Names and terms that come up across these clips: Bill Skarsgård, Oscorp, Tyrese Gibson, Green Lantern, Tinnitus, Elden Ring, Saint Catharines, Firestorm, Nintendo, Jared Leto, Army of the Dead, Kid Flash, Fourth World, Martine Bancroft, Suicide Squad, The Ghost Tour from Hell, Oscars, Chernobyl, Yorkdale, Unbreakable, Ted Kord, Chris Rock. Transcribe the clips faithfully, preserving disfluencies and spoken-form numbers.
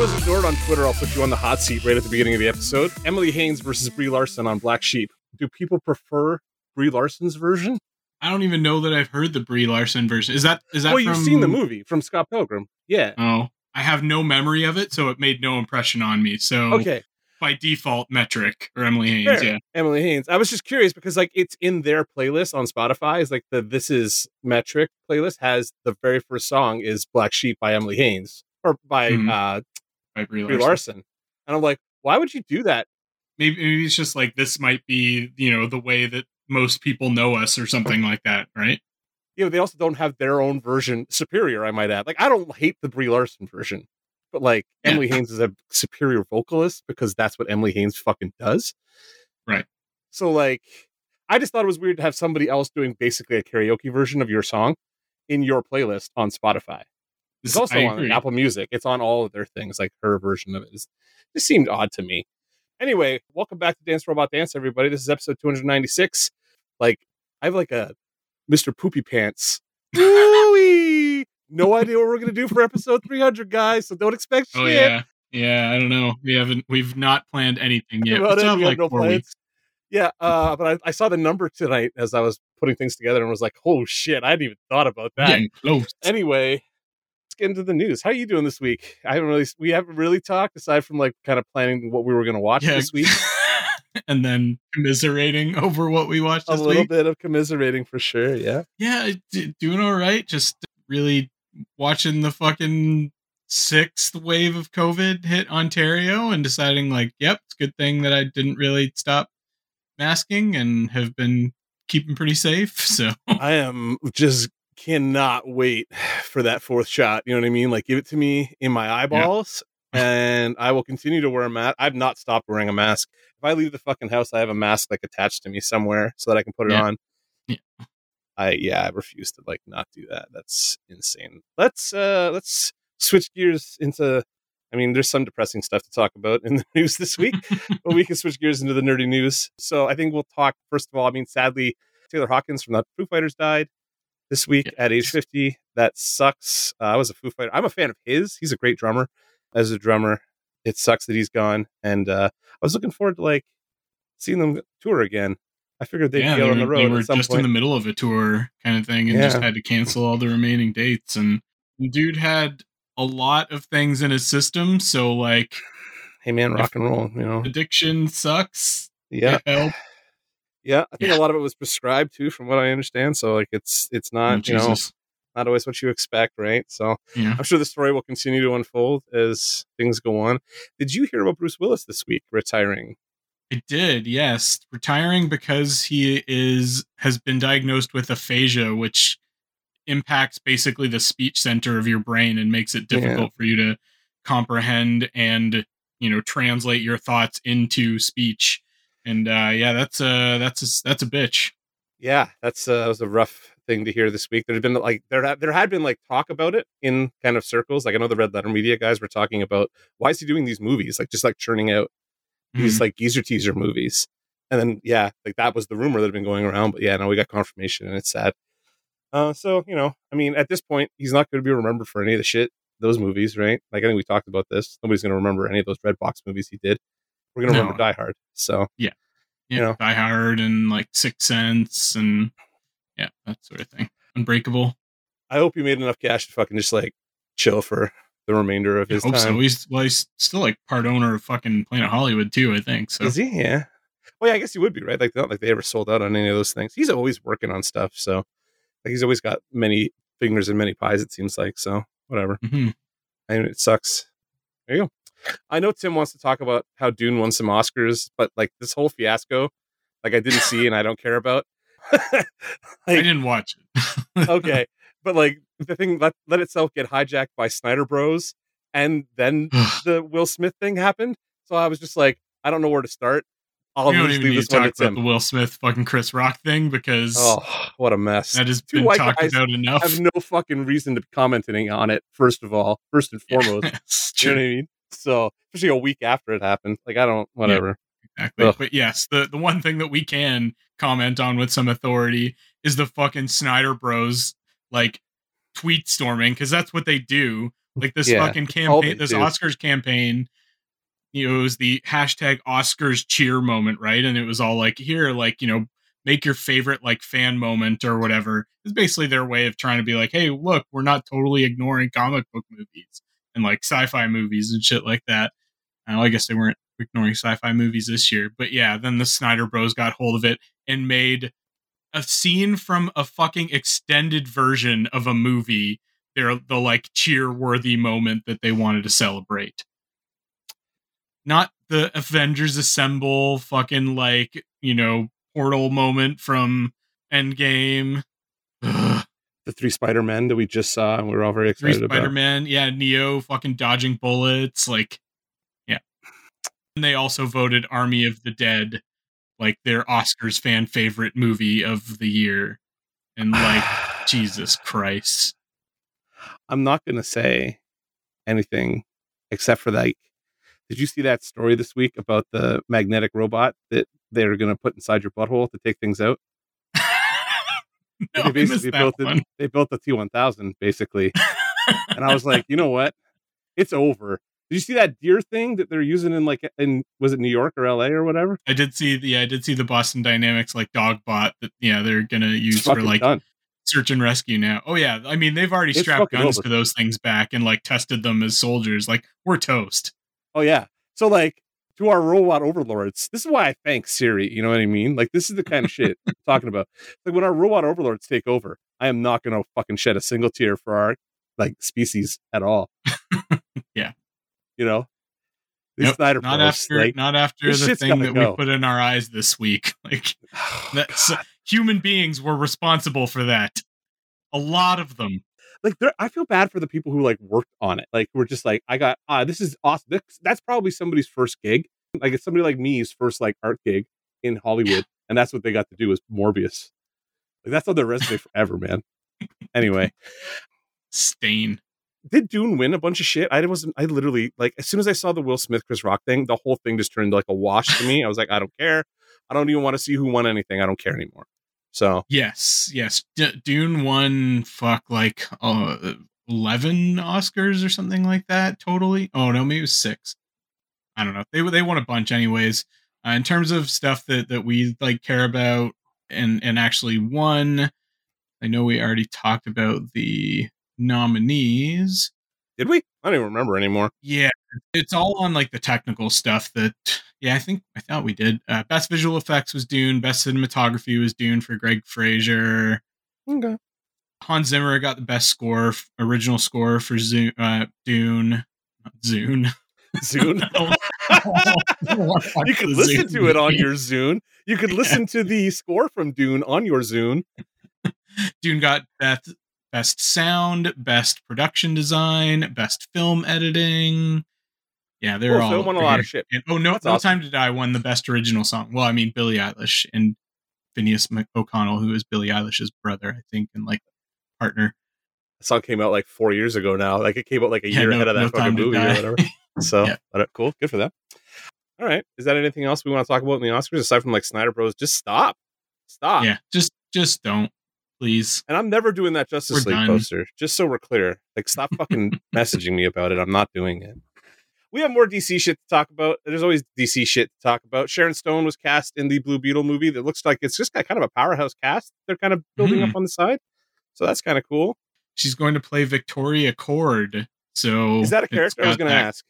was ignored on Twitter, I'll put you on the hot seat right at the beginning of the episode. Emily Haines versus Brie Larson on Black Sheep. Do people prefer Brie Larson's version? I don't even know that I've heard the Brie Larson version. Is that is that? Well, from... you've seen the movie from Scott Pilgrim. Yeah. Oh, I have no memory of it, so it made no impression on me. So okay. By default, Metric or Emily Haines. Fair. Yeah, Emily Haines. I was just curious because like it's in their playlist on Spotify. It's like the This Is Metric playlist has the very first song is Black Sheep by Emily Haines or by mm-hmm. uh, by Brie Larson. Larson. And I'm like, why would you do that? Maybe, maybe it's just like this might be, you know, the way that most people know us or something like that, right? Yeah, but they also don't have their own version superior, I might add. Like, I don't hate the Brie Larson version, but like yeah. Emily Haines is a superior vocalist because that's what Emily Haines fucking does. Right. So like, I just thought it was weird to have somebody else doing basically a karaoke version of your song in your playlist on Spotify. It's also on Apple Music. It's on all of their things. Like her version of it is, just seemed odd to me. Anyway, welcome back to Dance Robot Dance, everybody. This is episode two ninety-six. Like, I have like a Mister Poopy Pants. Woo-wee! No idea what we're going to do for episode three hundred, guys, so don't expect shit. Oh, yeah. Yeah, I don't know. We haven't, we've not planned anything yet. We'll have like no four plans. Weeks. Yeah, uh, but I, I saw the number tonight as I was putting things together and was like, oh, shit, I hadn't even thought about that. Close. Anyway, let's get into the news. How are you doing this week? I haven't really, we haven't really talked aside from like kind of planning what we were going to watch yeah. this week. And then commiserating over what we watched this week. A little bit of commiserating for sure, yeah. Yeah, d- doing all right. Just really watching the fucking sixth wave of COVID hit Ontario and deciding like, yep, it's a good thing that I didn't really stop masking and have been keeping pretty safe. So I am just cannot wait for that fourth shot. You know what I mean? Like, give it to me in my eyeballs. Yep. And I will continue to wear a mask. I've not stopped wearing a mask. If I leave the fucking house, I have a mask like attached to me somewhere so that I can put it yeah. on. Yeah. I yeah, I refuse to like not do that. That's insane. Let's uh let's switch gears into. I mean, there's some depressing stuff to talk about in the news this week, but we can switch gears into the nerdy news. So I think we'll talk first of all. I mean, sadly, Taylor Hawkins from the Foo Fighters died this week yeah. at age fifty. That sucks. Uh, I was a Foo Fighter. I'm a fan of his. He's a great drummer. As a drummer, it sucks that he's gone. And uh, I was looking forward to like seeing them tour again. I figured they'd yeah, be out they on the road. They were at some just point. In the middle of a tour kind of thing and yeah. just had to cancel all the remaining dates. And dude had a lot of things in his system. So like, hey man, rock and roll, you know, addiction sucks. Yeah. Help. Yeah. I think yeah. a lot of it was prescribed too, from what I understand. So like, it's, it's not, oh, you know, not always what you expect, right? So yeah. I'm sure the story will continue to unfold as things go on. Did you hear about Bruce Willis this week retiring? I did, yes. Retiring because he is has been diagnosed with aphasia, which impacts basically the speech center of your brain and makes it difficult yeah. for you to comprehend and, you know, translate your thoughts into speech. And uh, yeah, that's a that's a, that's a bitch. Yeah, that's uh, that was a rough thing to hear this week. There's been like there ha- there had been like talk about it in kind of circles. Like I know the Red Letter Media guys were talking about why is he doing these movies? Like just like churning out mm-hmm. these like geezer teaser movies. And then yeah, like that was the rumor that had been going around. But yeah, now we got confirmation and it's sad. Uh, so you know, I mean, at this point, he's not going to be remembered for any of the shit those movies, right? Like I think we talked about this. Nobody's going to remember any of those Red Box movies he did. We're going to no. remember Die Hard. So yeah, yeah, you know. Die Hard and like Sixth Sense and. Yeah, that sort of thing. Unbreakable. I hope he made enough cash to fucking just like chill for the remainder of his I hope time. So. He's, well, he's still like part owner of fucking Planet Hollywood too, I think. So is he? Yeah. Well, yeah, I guess he would be, right? Like, not like they ever sold out on any of those things. He's always working on stuff, so like he's always got many fingers and many pies. It seems like so. Whatever. Mm-hmm. I mean, it sucks. There you go. I know Tim wants to talk about how Dune won some Oscars, but like this whole fiasco, like I didn't see and I don't care about. like, I didn't watch it. Okay, but like the thing let, let itself get hijacked by Snyder Bros, and then the Will Smith thing happened. So I was just like, I don't know where to start. I'll you don't even need to talk about him. The Will Smith fucking Chris Rock thing because oh, what a mess! That has Two been talked about enough. I have no fucking reason to be commenting on it. First of all, first and foremost, yeah, you know what I mean. So especially a week after it happened, like I don't whatever. Yeah. Exactly. Ugh. But yes, the, the one thing that we can comment on with some authority is the fucking Snyder Bros like tweet storming, because that's what they do Like this yeah. fucking campaign, this too. Oscars campaign, you know, it was the hashtag Oscars cheer moment, right? And it was all like, here, like, you know, make your favorite like fan moment or whatever. It's basically their way of trying to be like, hey, look, we're not totally ignoring comic book movies and like sci-fi movies and shit like that. Well, I guess they weren't ignoring sci-fi movies this year, but yeah, then the Snyder Bros got hold of it and made a scene from a fucking extended version of a movie. They're the like cheer-worthy moment that they wanted to celebrate. Not the Avengers Assemble fucking like, you know, portal moment from Endgame. Ugh. The three Spider-Men that we just saw and we were all very excited three about. Spider-Men, yeah, Neo fucking dodging bullets, like, yeah. And they also voted Army of the Dead like their Oscars fan favorite movie of the year. And like, Jesus Christ. I'm not going to say anything except for like, did you see that story this week about the magnetic robot that they're going to put inside your butthole to take things out? No, they basically built it, they built the T one thousand basically. And I was like, you know what? It's over. Did you see that deer thing that they're using in like in was it New York or L A or whatever? I did see the yeah, I did see the Boston Dynamics like dog bot that yeah, they're going to use for like done. Search and rescue now. Oh yeah, I mean they've already it's strapped guns over. To those things back and like tested them as soldiers. Like we're toast. Oh yeah. So like to our robot overlords, this is why I thank Siri. You know what I mean? Like this is the kind of shit I'm talking about. Like when our robot overlords take over, I am not going to fucking shed a single tear for our like species at all. Yeah. You know, nope, Snyder not, Bros, after, like, not after the thing that go. We put in our eyes this week. Like oh, that's, human beings were responsible for that. A lot of them. Like I feel bad for the people who like worked on it. Like we're just like, I got, ah, this is awesome. This, that's probably somebody's first gig. Like it's somebody like me's first like art gig in Hollywood. Yeah. And that's what they got to do is Morbius. Like that's on their resume forever, man. Anyway. Stain. Did Dune win a bunch of shit? I wasn't, I literally, like, as soon as I saw the Will Smith, Chris Rock thing, the whole thing just turned like a wash to me. I was like, I don't care. I don't even want to see who won anything. I don't care anymore. So, yes, yes. D- Dune won, fuck, like uh, eleven Oscars or something like that totally. Oh, no, maybe it was six. I don't know. They they won a bunch anyways. Uh, in terms of stuff that, that we like care about and, and actually won, I know we already talked about the nominees. Did we? I don't even remember anymore. Yeah, it's all on like the technical stuff that yeah I think I thought we did. Uh, best visual effects was Dune. Best cinematography was Dune for Greg Fraser. Okay. Hans Zimmer got the best score, original score for Zo- uh, Dune. Not Zune. Zune. You could listen Zune to it on your Zune. You could listen yeah. to the score from Dune on your Zune. Dune got Beth. Best sound, best production design, best film editing. Yeah, they're well, all won a lot of shit. And, oh no, that's No awesome. Time to Die won the best original song. Well, I mean Billie Eilish and Finneas O'Connell, who is Billie Eilish's brother, I think, and like partner. The song came out like four years ago now. Like it came out like a yeah, year no, ahead of that no fucking movie die. Or whatever. So yeah. Cool, good for them. All right, is that anything else we want to talk about in the Oscars aside from like Snyder Bros? Just stop, stop. Yeah, just just don't. Please. And I'm never doing that Justice League poster, just so we're clear. Like, stop fucking messaging me about it. I'm not doing it. We have more D C shit to talk about. There's always D C shit to talk about. Sharon Stone was cast in the Blue Beetle movie that looks like it's just got kind of a powerhouse cast. They're kind of building mm-hmm. up on the side. So that's kind of cool. She's going to play Victoria Kord. So is that a character? I was going to ask.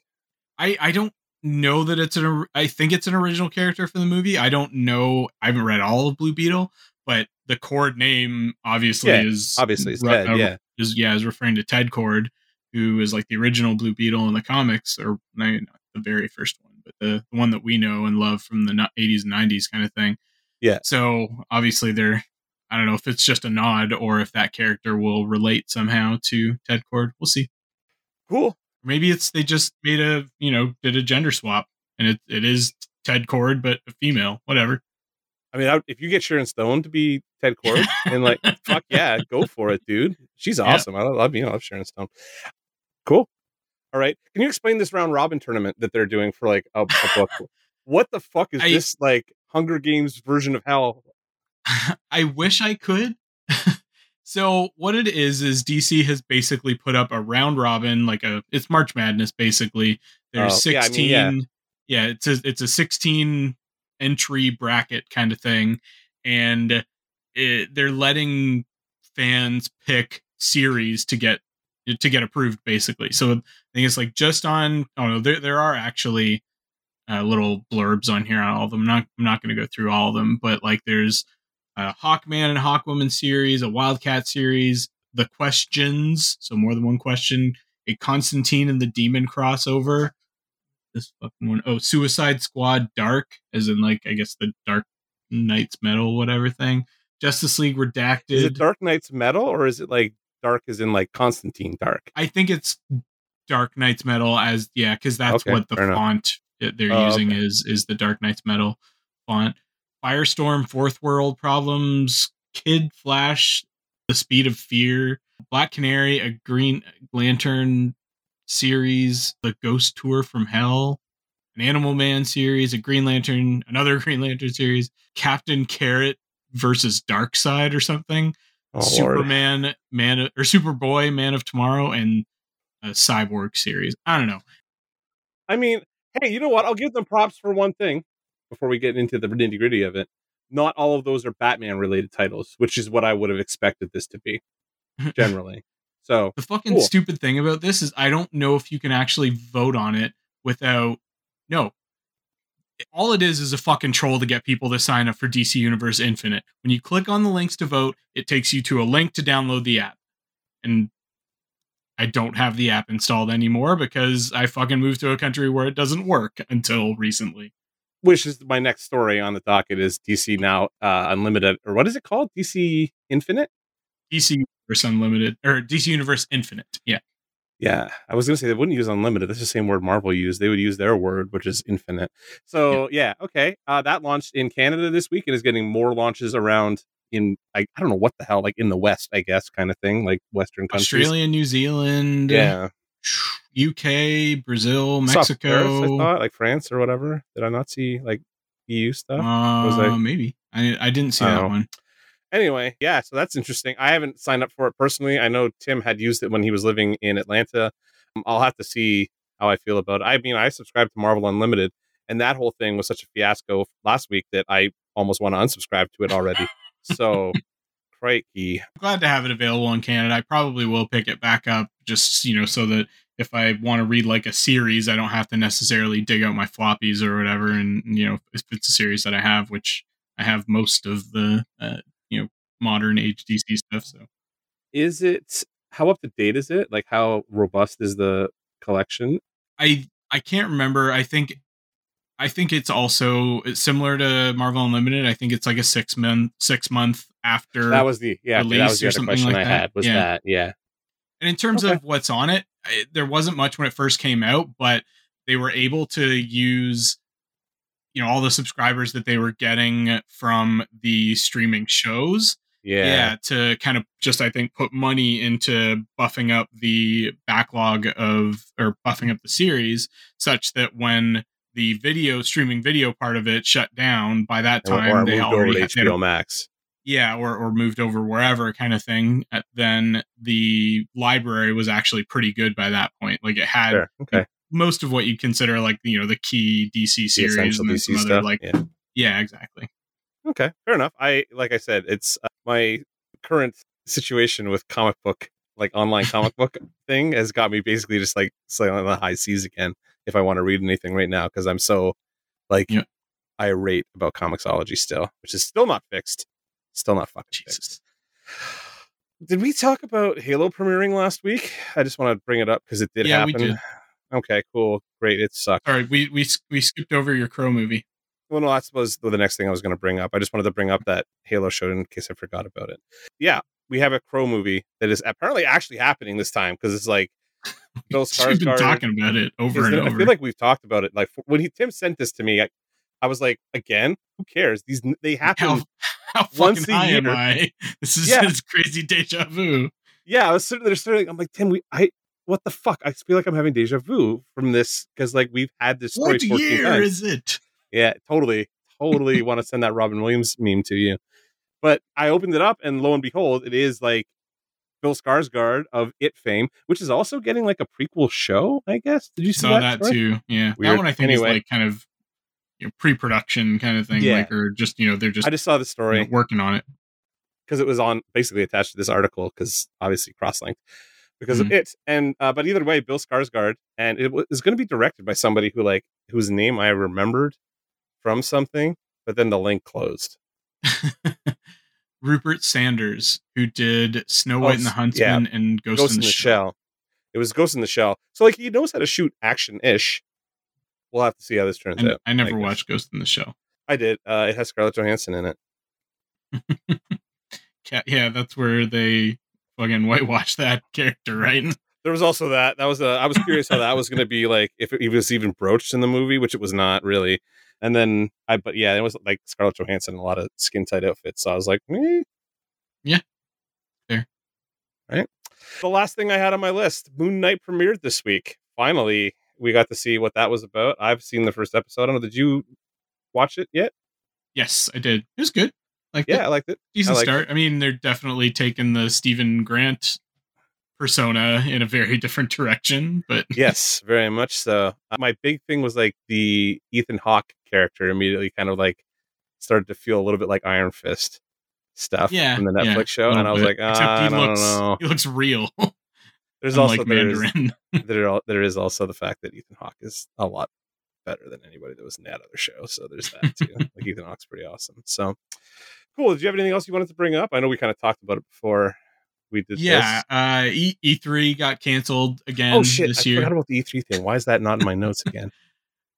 I, I don't know that it's an, I think it's an original character for the movie. I don't know. I haven't read all of Blue Beetle, but the Kord name obviously yeah, is obviously is Ted, uh, yeah. Is, yeah, is referring to Ted Kord, who is like the original Blue Beetle in the comics, or not the very first one, but the, the one that we know and love from the eighties and nineties kind of thing. Yeah. So obviously they're, I don't know if it's just a nod or if that character will relate somehow to Ted Kord. We'll see. Cool. Maybe it's, they just made a, you know, did a gender swap and it, it is Ted Kord, but a female, whatever. I mean, I, if you get Sharon Stone to be Ted Kord, and like, fuck yeah, go for it, dude. She's awesome. Yeah. I love you. I love Sharon Stone. Cool. All right. Can you explain this round robin tournament that they're doing for like a, a book? What the fuck is I, this like Hunger Games version of hell? I wish I could. So what it is, is D C has basically put up a round robin, like a, it's March Madness, basically. There's oh, sixteen. Yeah, I mean, yeah. yeah, it's a, it's a sixteen entry bracket kind of thing. And it, they're letting fans pick series to get, to get approved, basically. So I think it's like just on, oh no, there, there are actually uh, little blurbs on here on all of them. I'm not, I'm not going to go through all of them, but like there's a Hawkman and Hawkwoman series, a Wildcat series, The Questions, so more than one question, a Constantine and the Demon crossover, this fucking one, oh, Suicide Squad Dark, as in like, I guess the Dark Knights Metal, whatever thing, Justice League Redacted. Is it Dark Knights Metal, or is it like Dark as in like Constantine Dark? I think it's Dark Knights Metal as, yeah, because that's okay, what the font enough. they're oh, using okay. is is the Dark Knights Metal font. Firestorm, Fourth World Problems, Kid Flash, The Speed of Fear, Black Canary, a Green Lantern series, The Ghost Tour from Hell, an Animal Man series, a Green Lantern, another Green Lantern series, Captain Carrot versus Darkseid or something, oh, Superman, Lord. Man or Superboy, Man of Tomorrow, and a Cyborg series. I don't know. I mean, hey, you know what? I'll give them props for one thing. Before we get into the nitty gritty of it, not all of those are Batman related titles, which is what I would have expected this to be generally. So the fucking cool. stupid thing about this is I don't know if you can actually vote on it without. No, all it is is a fucking troll to get people to sign up for D C Universe Infinite. When you click on the links to vote, it takes you to a link to download the app. And I don't have the app installed anymore because I fucking moved to a country where it doesn't work until recently. Which is my next story on the docket is D C now uh, Unlimited, or what is it called? D C Infinite? D C Universe Unlimited, or D C Universe Infinite, yeah. Yeah, I was going to say they wouldn't use Unlimited. That's the same word Marvel used. They would use their word, which is Infinite. So, yeah, yeah okay. Uh, that launched in Canada this week and is getting more launches around in, I, I don't know what the hell, like in the West, I guess, kind of thing, like Western countries. Australia, New Zealand. Yeah. U K, Brazil, Mexico, Paris, I thought, like France or whatever. Did I not see like E U stuff? Uh, was I... Maybe I I didn't see oh. that one. Anyway, yeah, so that's interesting. I haven't signed up for it personally. I know Tim had used it when he was living in Atlanta. Um, I'll have to see how I feel about it. I mean, I subscribed to Marvel Unlimited, and that whole thing was such a fiasco last week that I almost want to unsubscribe to it already. So. Crikey. I'm glad to have it available in Canada. I probably will pick it back up just, you know, so that if I want to read like a series, I don't have to necessarily dig out my floppies or whatever. And, you know, if it's a series that I have, which I have most of the, uh, you know, modern age D C stuff. So is it, how up to date is it? Like how robust is the collection? I, I can't remember. I think, I think it's also it's similar to Marvel Unlimited. I think it's like a six month, six month after that was the yeah release that was the or something question like I that. Had was yeah. that yeah. And in terms okay. of what's on it, I, there wasn't much when it first came out, but they were able to use, you know, all the subscribers that they were getting from the streaming shows. Yeah, yeah, to kind of just I think put money into buffing up the backlog of or buffing up the series such that when the video streaming video part of it shut down by that time or, or they already had H B O Max. Yeah. Or, or moved over wherever kind of thing. Then the library was actually pretty good by that point. Like it had sure. okay. most of what you'd consider like, you know, the key D C series and then D C some other stuff. Like, yeah. yeah, exactly. Okay. Fair enough. I, like I said, it's uh, my current situation with comic book, like online comic book thing has got me basically just like sailing on the high seas again. If I want to read anything right now, because I'm so like yeah. irate about comiXology still, which is still not fixed. Still not fucking Jesus. fixed. Did we talk about Halo premiering last week? I just want to bring it up because it did yeah, happen. We did. Okay, cool. Great. It sucked. All right. We, we, we skipped over your Crow movie. Well, no, that was the next thing I was going to bring up. I just wanted to bring up that Halo show in case I forgot about it. Yeah. We have a Crow movie that is apparently actually happening this time because it's like, We've been garden. talking about it over and there, over. I feel like we've talked about it. Like when he, Tim sent this to me, I, I was like, "Again, who cares? These they happen how, how once fucking a high year." Am I? This is yeah. this crazy deja vu. Yeah, I was sort of, sort of like, I'm like Tim. We, I, what the fuck? I feel like I'm having deja vu from this because like we've had this story. What year times. Is it? Yeah, totally, totally want to send that Robin Williams meme to you. But I opened it up, and lo and behold, it is like Bill Skarsgård of It fame, which is also getting like a prequel show, I guess. Did you see Saw that, that too? Yeah. Weird. That one I think anyway. is like kind of you know, pre-production kind of thing. Yeah. Like, or just, you know, they're just, I just saw the story you know, working on it. Cause it was on basically attached to this article. Cause obviously cross-linked because mm-hmm. of it. And, uh, but either way, Bill Skarsgård, and it was, was going to be directed by somebody who like, whose name I remembered from something, but then the link closed. Rupert Sanders, who did Snow White oh, and the Huntsman yeah. and Ghost, Ghost in the, the Shell. Shell. It was Ghost in the Shell. So like he knows how to shoot action-ish. We'll have to see how this turns and out. I never I watched Ghost in the Shell. I did. Uh, it has Scarlett Johansson in it. Yeah, that's where they fucking whitewash that character, right? There was also that. That was. A, I was curious how that was going to be like if it was even broached in the movie, which it was not really. And then I, but yeah, it was like Scarlett Johansson in a lot of skin tight outfits. So I was like, eh. Yeah, fair. Right. The last thing I had on my list, Moon Knight premiered this week. Finally, we got to see what that was about. I've seen the first episode. I don't know. Did you watch it yet? Yes, I did. It was good. Liked yeah, it. I liked it. Decent I liked start. It. I mean, they're definitely taking the Stephen Grant persona in a very different direction, but yes, very much so. Uh, my big thing was like the Ethan Hawke character immediately kind of like started to feel a little bit like Iron Fist stuff yeah, from the Netflix yeah, show, and I was bit. like, ah, I don't looks, know, he looks real. There's also there is, there, are, there is also the fact that Ethan Hawke is a lot better than anybody that was in that other show, so there's that too. Like Ethan Hawke's pretty awesome. So cool. Did you have anything else you wanted to bring up? I know we kind of talked about it before. We did yeah, uh, E- E3 got canceled again oh, shit. this I year. I forgot about the E three thing. Why is that not in my notes again?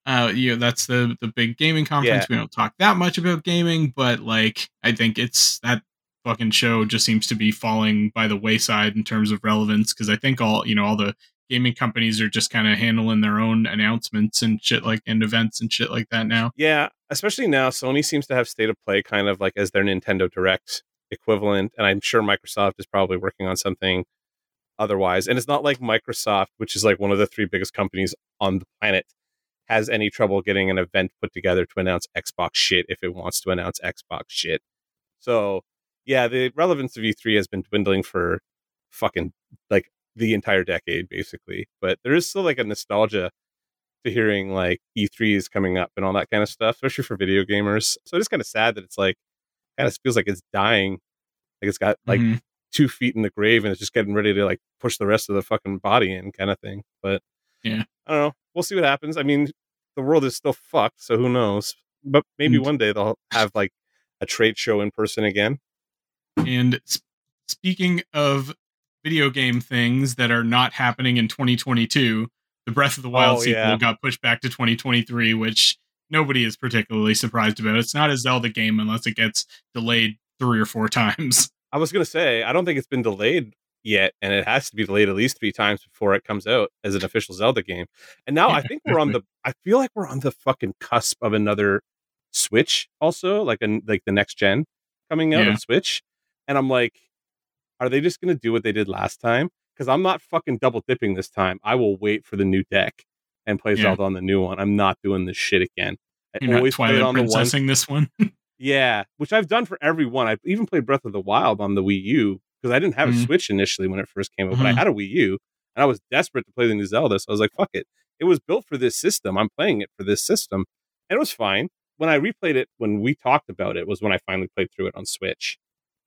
uh, yeah, that's the, the big gaming conference. Yeah. We don't talk that much about gaming, but like, I think it's that fucking show just seems to be falling by the wayside in terms of relevance. Cause I think all, you know, all the gaming companies are just kind of handling their own announcements and shit like, and events and shit like that now. Yeah. Especially now, Sony seems to have State of Play kind of like as their Nintendo Direct equivalent, and I'm sure Microsoft is probably working on something otherwise. And it's not like Microsoft, which is like one of the three biggest companies on the planet, has any trouble getting an event put together to announce Xbox shit if it wants to announce Xbox shit. So yeah, the relevance of E three has been dwindling for fucking like the entire decade basically, but there is still like a nostalgia to hearing like E three is coming up and all that kind of stuff, especially for video gamers. So it's kind of sad that it's like kind of feels like it's dying, like it's got like mm-hmm. two feet in the grave and it's just getting ready to like push the rest of the fucking body in kind of thing. But yeah, I don't know, we'll see what happens. I mean, the world is still fucked, so who knows, but maybe mm-hmm. one day they'll have like a trade show in person again. And sp- speaking of video game things that are not happening in twenty twenty-two, the Breath of the Wild oh, sequel yeah. got pushed back to twenty twenty-three, which nobody is particularly surprised about. It's not a Zelda game unless it gets delayed three or four times. I was going to say, I don't think it's been delayed yet, and it has to be delayed at least three times before it comes out as an official Zelda game. And now yeah, I think we're on the, I feel like we're on the fucking cusp of another Switch also, like a, like the next gen coming out yeah. of Switch. And I'm like, are they just going to do what they did last time? Because I'm not fucking double dipping this time. I will wait for the new deck and play yeah. Zelda on the new one. I'm not doing this shit again. I You're always not Twilight Princessing this one. Yeah, which I've done for every one. I've even played Breath of the Wild on the Wii U because I didn't have mm. a Switch initially when it first came out, uh-huh. but I had a Wii U and I was desperate to play the new Zelda. So I was like, fuck it. It was built for this system. I'm playing it for this system. And it was fine. When I replayed it, when we talked about it, was when I finally played through it on Switch,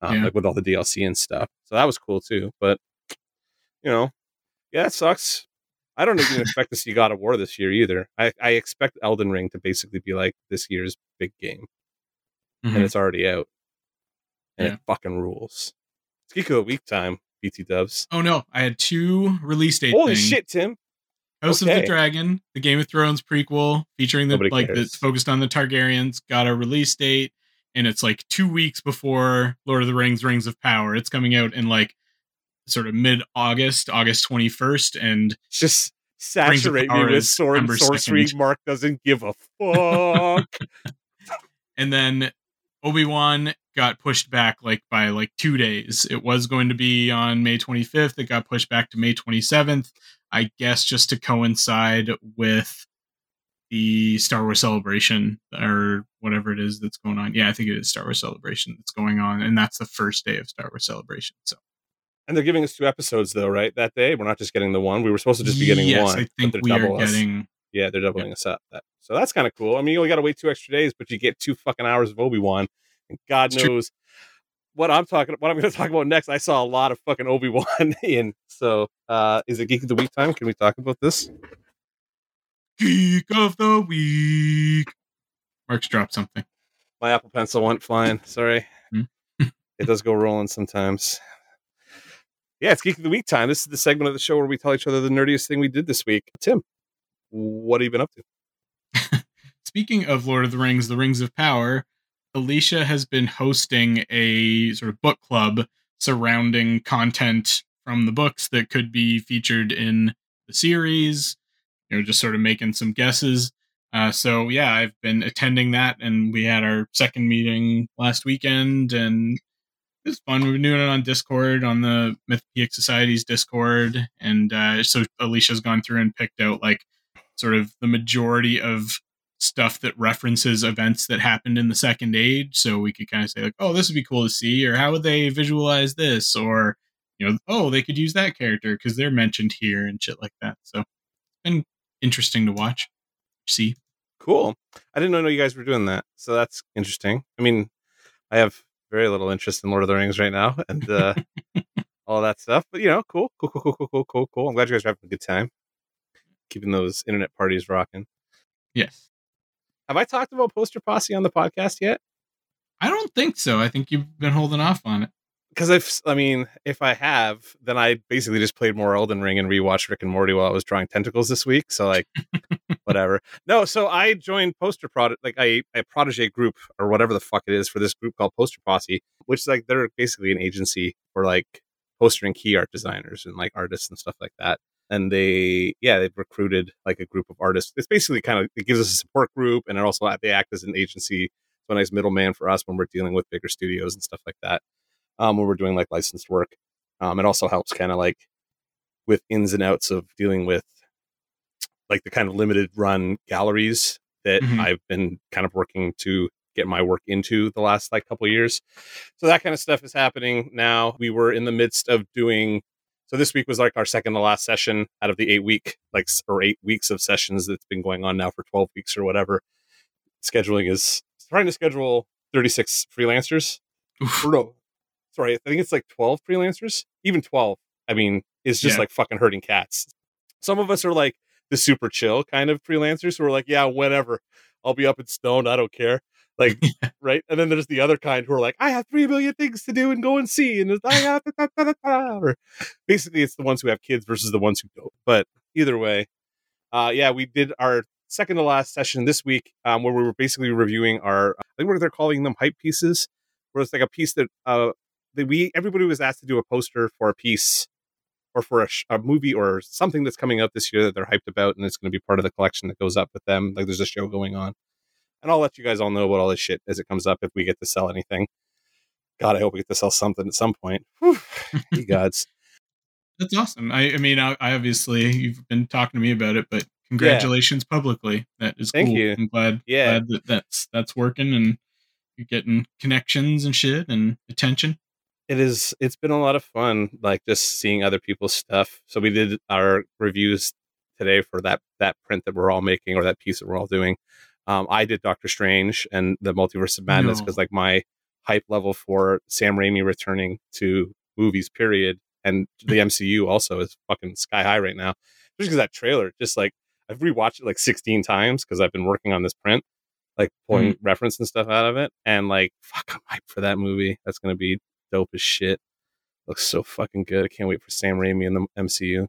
um, yeah. like with all the D L C and stuff. So that was cool too. But, you know, yeah, it sucks. I don't even expect to see God of War this year either. I, I expect Elden Ring to basically be like this year's big game. Mm-hmm. And it's already out. And yeah. it fucking rules. It's Geek of the Week time, B T Dubs. Oh no, I had two release date Holy things. shit, Tim. House okay. of the Dragon, the Game of Thrones prequel, featuring the Nobody like cares. That's focused on the Targaryens, got a release date, and it's like two weeks before Lord of the Rings, Rings of Power. It's coming out in like sort of mid-August, August twenty-first, and just saturate me with sword and sorcery. Mark doesn't give a fuck. And then Obi-Wan got pushed back like by like two days. It was going to be on May twenty-fifth. It got pushed back to May twenty-seventh, I guess just to coincide with the Star Wars Celebration or whatever it is that's going on. Yeah, I think it is Star Wars Celebration that's going on, and that's the first day of Star Wars Celebration, so And they're giving us two episodes, though, right? That day, we're not just getting the one. We were supposed to just be getting yes, one. Yes, I think we are us. getting... Yeah, they're doubling yeah. us up. That, so that's kind of cool. I mean, you only got to wait two extra days, but you get two fucking hours of Obi-Wan. And God it's knows true. what I'm talking. What I'm going to talk about next. I saw a lot of fucking Obi-Wan in. So uh, is it Geek of the Week time? Can we talk about this? Geek of the Week. Mark's dropped something. My Apple Pencil went flying. Sorry. It does go rolling sometimes. Yeah, it's Geek of the Week time. This is the segment of the show where we tell each other the nerdiest thing we did this week. Tim, what have you been up to? Speaking of Lord of the Rings, The Rings of Power, Alicia has been hosting a sort of book club surrounding content from the books that could be featured in the series. You know, just sort of making some guesses. Uh, so, yeah, I've been attending that, and we had our second meeting last weekend, and it's fun. We've been doing it on Discord, on the Mythopoeic Society's Discord. And uh, so Alicia's gone through and picked out like sort of the majority of stuff that references events that happened in the Second Age. So we could kind of say like, oh, this would be cool to see, or how would they visualize this? Or, you know, oh, they could use that character because they're mentioned here and shit like that. So it's been interesting to watch. See. Cool. I didn't know you guys were doing that. So that's interesting. I mean, I have very little interest in Lord of the Rings right now and uh, all that stuff. But, you know, cool, cool, cool, cool, cool, cool, cool. I'm glad you guys are having a good time. Keeping those internet parties rocking. Yes. Have I talked about Poster Posse on the podcast yet? I don't think so. I think you've been holding off on it. Because, if I mean, if I have, then I basically just played more Elden Ring and rewatched Rick and Morty while I was drawing tentacles this week. So, like, whatever. No, so I joined Poster Prod, like I a, a protege group or whatever the fuck it is for this group called Poster Posse, which is like they're basically an agency for like poster and key art designers and like artists and stuff like that. And they, yeah, they've recruited like a group of artists. It's basically kind of, it gives us a support group, and it also they act as an agency, so a nice middleman for us when we're dealing with bigger studios and stuff like that. Um, when we're doing like licensed work, um, it also helps kind of like with ins and outs of dealing with like the kind of limited run galleries that mm-hmm. I've been kind of working to get my work into the last like couple of years. So that kind of stuff is happening now. We were in the midst of doing, so this week was like our second to last session out of the eight week, like or eight weeks of sessions that's been going on now for twelve weeks or whatever. Scheduling is trying to schedule thirty-six freelancers. Oof. No, sorry. I think it's like twelve freelancers, even twelve. I mean, it's just yeah. like fucking herding cats. Some of us are like, the super chill kind of freelancers who are like, yeah, whatever, I'll be up in stone, I don't care, like yeah. right. And then there's the other kind who are like, I have three million things to do and go and see, and I have da, da, da, da. Or basically it's the ones who have kids versus the ones who don't. But either way, uh yeah, we did our second to last session this week, um where we were basically reviewing our, I think what they're calling them, hype pieces, where it's like a piece that uh that we everybody was asked to do a poster for a piece or for a, sh- a movie or something that's coming out this year that they're hyped about, and it's going to be part of the collection that goes up with them. Like, there's a show going on. And I'll let you guys all know about all this shit as it comes up if we get to sell anything. God, I hope we get to sell something at some point. Whew, you gods. That's awesome. I, I mean, I, I obviously, you've been talking to me about it, but congratulations yeah. publicly. That is Thank cool. You. I'm glad, yeah. glad that that's, that's working, and you're getting connections and shit and attention. It is, it's been a lot of fun, like just seeing other people's stuff. So we did our reviews today for that, that print that we're all making, or that piece that we're all doing. Um, I did Doctor Strange and the Multiverse of Madness because no. like my hype level for Sam Raimi returning to movies, period, and the M C U also is fucking sky high right now. Just because that trailer, just like I've rewatched it like sixteen times because I've been working on this print, like pulling mm. reference and stuff out of it. And like, fuck, I'm hyped for that movie. That's going to be dope as shit. Looks so fucking good. I can't wait for Sam Raimi in the M C U.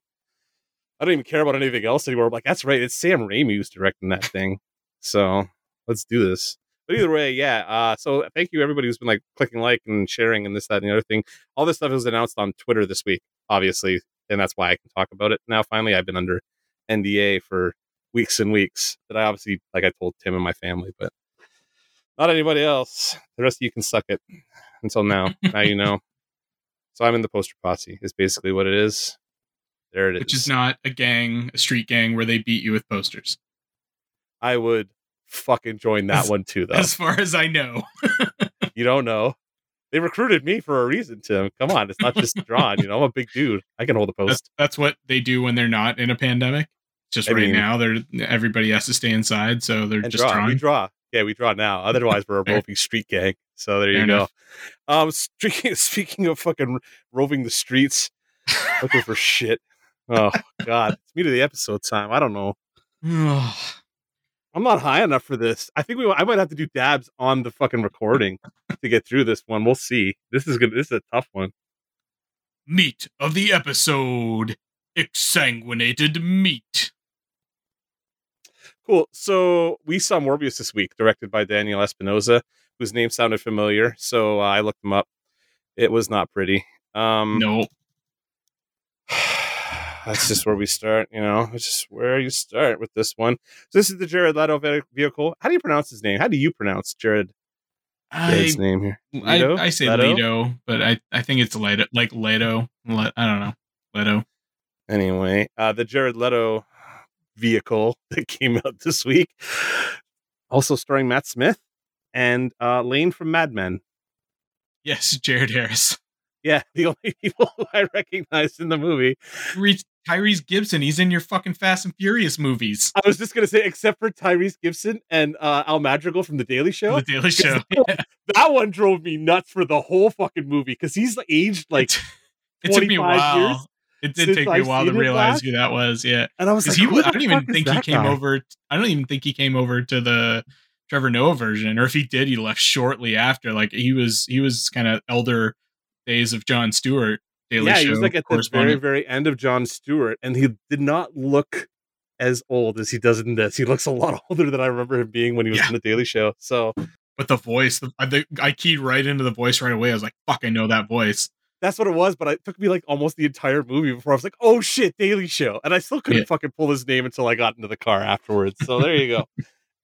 I don't even care about anything else anymore. I'm like, that's right, it's Sam Raimi who's directing that thing. So let's do this. But either way, yeah. Uh, so thank you everybody who's been like clicking like and sharing and this, that, and the other thing. All this stuff was announced on Twitter this week, obviously, and that's why I can talk about it now. Finally, I've been under N D A for weeks and weeks. That I obviously, like I told Tim and my family, but not anybody else. The rest of you can suck it. Until now. Now you know. So I'm in the Poster Posse is basically what it is. There it is. Which is not a gang, a street gang where they beat you with posters. I would fucking join that as, one too, though. As far as I know. You don't know. They recruited me for a reason, Tim. Come on, it's not just drawn. You know, I'm a big dude. I can hold a post. That's, that's what they do when they're not in a pandemic. Just I right mean, now, they're everybody has to stay inside, so they're just draw. drawing. We draw. Yeah, we draw now. Otherwise, we're a roving street gang. So there Fair you enough. go. Um, speaking, speaking of fucking roving the streets, looking for shit. Oh God, it's me to the episode time. I don't know. I'm not high enough for this. I think we. I might have to do dabs on the fucking recording to get through this one. We'll see. This is good. This is a tough one. Meat of the episode: exsanguinated meat. Cool. So we saw Morbius this week, directed by Daniel Espinosa, whose name sounded familiar. So uh, I looked him up. It was not pretty. Um, no. That's just where we start, you know. It's just where you start with this one. So this is the Jared Leto vehicle. How do you pronounce his name? How do you pronounce Jared Jared's I, name here? I, I say Leto, Leto but I, I think it's Leto, like Leto. Let, I don't know. Leto. Anyway, uh, the Jared Leto vehicle that came out this week. Also starring Matt Smith and uh, Lane from Mad Men. Yes, Jared Harris. Yeah, the only people I recognized in the movie. Tyrese Gibson, he's in your fucking Fast and Furious movies. I was just going to say, except for Tyrese Gibson and uh, Al Madrigal from The Daily Show. The Daily Show. Yeah. That one drove me nuts for the whole fucking movie because he's aged like it took me a while. Years. It did take me a while to realize who that was. Yeah. And I was like, he, I don't even think he came guy? over. T- I don't even think he came over to the Trevor Noah version. Or if he did, he left shortly after. Like he was, he was kind of elder days of Jon Stewart. Daily yeah, Show he was like at the very, very end of Jon Stewart. And he did not look as old as he does in this. He looks a lot older than I remember him being when he was yeah. in The Daily Show. So, but the voice, the, the, I keyed right into the voice right away. I was like, fuck, I know that voice. That's what it was, but it took me like almost the entire movie before I was like, oh shit, Daily Show. And I still couldn't yeah. fucking pull his name until I got into the car afterwards. So there you go.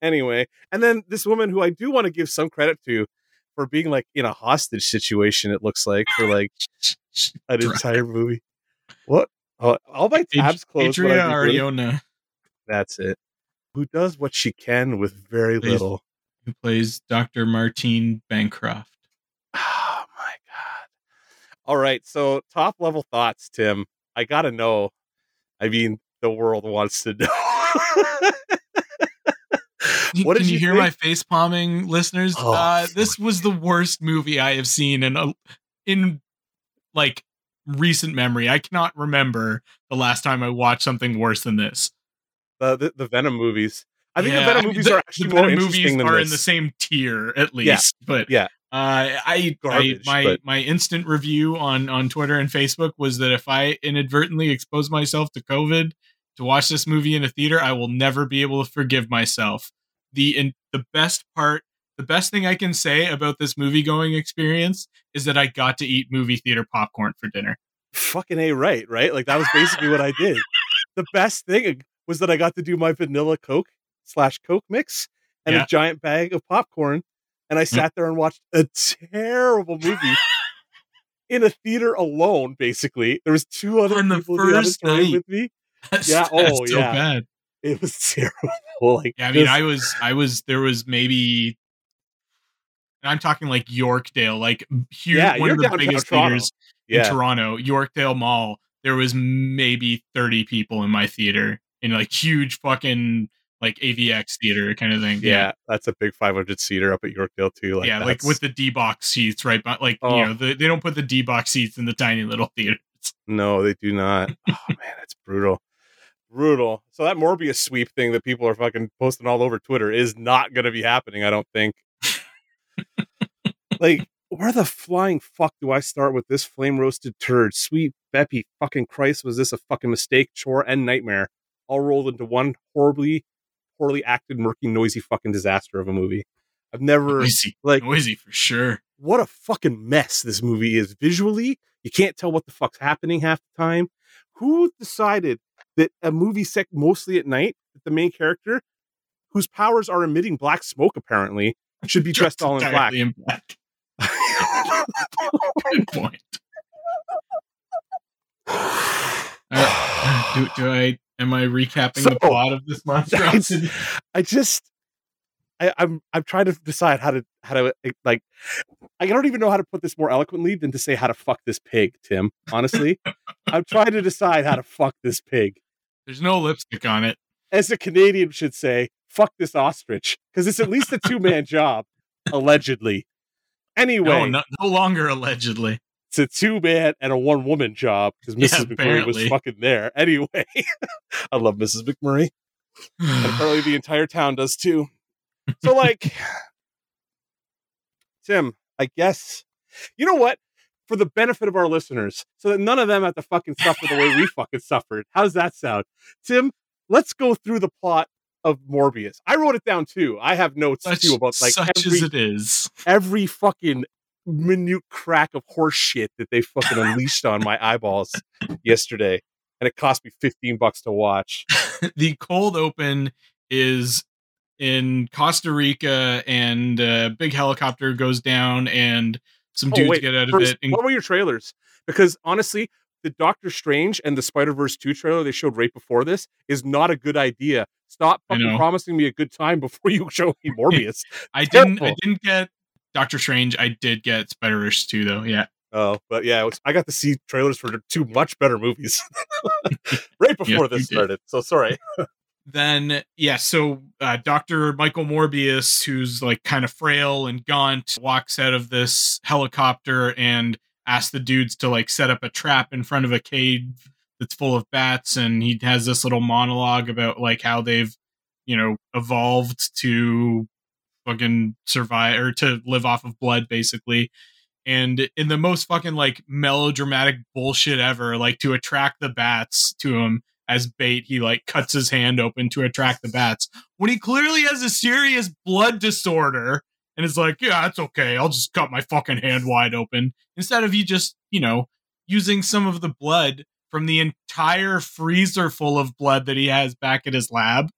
Anyway, and then this woman who I do want to give some credit to for being like in a hostage situation, it looks like, for like an entire movie. What? Oh, all my tabs closed. Adria Arjona. That's it. Who does what she can with very plays, little. Who plays Doctor Martine Bancroft. All right, so top level thoughts, Tim. I gotta know. I mean, the world wants to know. What did Can you, you hear think? My face palming, listeners? Oh, uh, this was the worst movie I have seen in a, in like recent memory. I cannot remember the last time I watched something worse than this. The the, the Venom movies. I think yeah, the Venom movies the, are actually the more Venom interesting movies than are this. In the same tier, at least. Yeah, but yeah. Uh, I, Garbage, I my but... my instant review on, on Twitter and Facebook was that if I inadvertently expose myself to COVID to watch this movie in a theater, I will never be able to forgive myself. The in, the best part, the best thing I can say about this movie going experience is that I got to eat movie theater popcorn for dinner. Fucking A right, right? Like that was basically what I did. The best thing was that I got to do my vanilla Coke slash Coke mix and yeah. a giant bag of popcorn. And I sat there and watched a terrible movie in a theater alone, basically. There was two other the people in the auditorium with me. That's, yeah, that's oh, so yeah. bad. It was terrible. Like, yeah, I mean, this... I was, I was, there was maybe, and I'm talking like Yorkdale, like huge, yeah, one of the biggest Toronto. theaters yeah. in Toronto, Yorkdale Mall. There was maybe thirty people in my theater in like huge fucking... like A V X theater kind of thing. Yeah, yeah. That's a big five hundred seater up at Yorkdale too. Like yeah, that's... like with the D box seats, right? But like, oh. you know, the, they don't put the D box seats in the tiny little theaters. No, they do not. Oh man, it's brutal. Brutal. So that Morbius sweep thing that people are fucking posting all over Twitter is not going to be happening. I don't think. Like, where the flying fuck do I start with this flame roasted turd? Sweet Beppy fucking Christ. Was this a fucking mistake, chore and nightmare all rolled into one horribly poorly acted, murky, noisy fucking disaster of a movie. I've never noisy, like noisy for sure. What a fucking mess this movie is visually. You can't tell what the fuck's happening half the time. Who decided that a movie set mostly at night, that the main character, whose powers are emitting black smoke apparently, should be dressed all in black? In black. Good point. Uh, do, do I? Am I recapping so, the plot of this monstrosity? I just, I, I'm I'm trying to decide how to how to like. I don't even know how to put this more eloquently than to say how to fuck this pig, Tim. Honestly, I'm trying to decide how to fuck this pig. There's no lipstick on it. As a Canadian should say, fuck this ostrich, because it's at least a two man job, allegedly. Anyway, no, no, no longer allegedly. It's a two man and a one woman job because Missus Yeah, McMurray apparently. Was fucking there. Anyway, I love Missus McMurray. And apparently the entire town does too. So like, Tim, I guess, you know what? For the benefit of our listeners, so that none of them have to fucking suffer the way we fucking suffered. How does that sound? Tim, let's go through the plot of Morbius. I wrote it down too. I have notes such, too about like such every, as it is. Every fucking minute crack of horse shit that they fucking unleashed on my eyeballs yesterday. And it cost me fifteen bucks to watch. The cold open is in Costa Rica, and a big helicopter goes down, and some dudes oh, wait, get out first, of it. And- what were your trailers? Because honestly, the Doctor Strange and the Spider-Verse two trailer they showed right before this is not a good idea. Stop fucking promising me a good time before you show me Morbius. I didn't. Terrible. I didn't get Doctor Strange. I did get Spider-Verse two though. Yeah. Oh, but yeah, was, I got to see trailers for two much better movies right before yeah, this started. So sorry. Then, yeah, so uh, Doctor Michael Morbius, who's like kind of frail and gaunt, walks out of this helicopter and asks the dudes to like set up a trap in front of a cave that's full of bats. And he has this little monologue about like how they've, you know, evolved to fucking survive or to live off of blood, basically. And in the most fucking like melodramatic bullshit ever, like to attract the bats to him. As bait, he like cuts his hand open to attract the bats when he clearly has a serious blood disorder and is like, yeah, that's okay. I'll just cut my fucking hand wide open instead of you just, you know, using some of the blood from the entire freezer full of blood that he has back at his lab.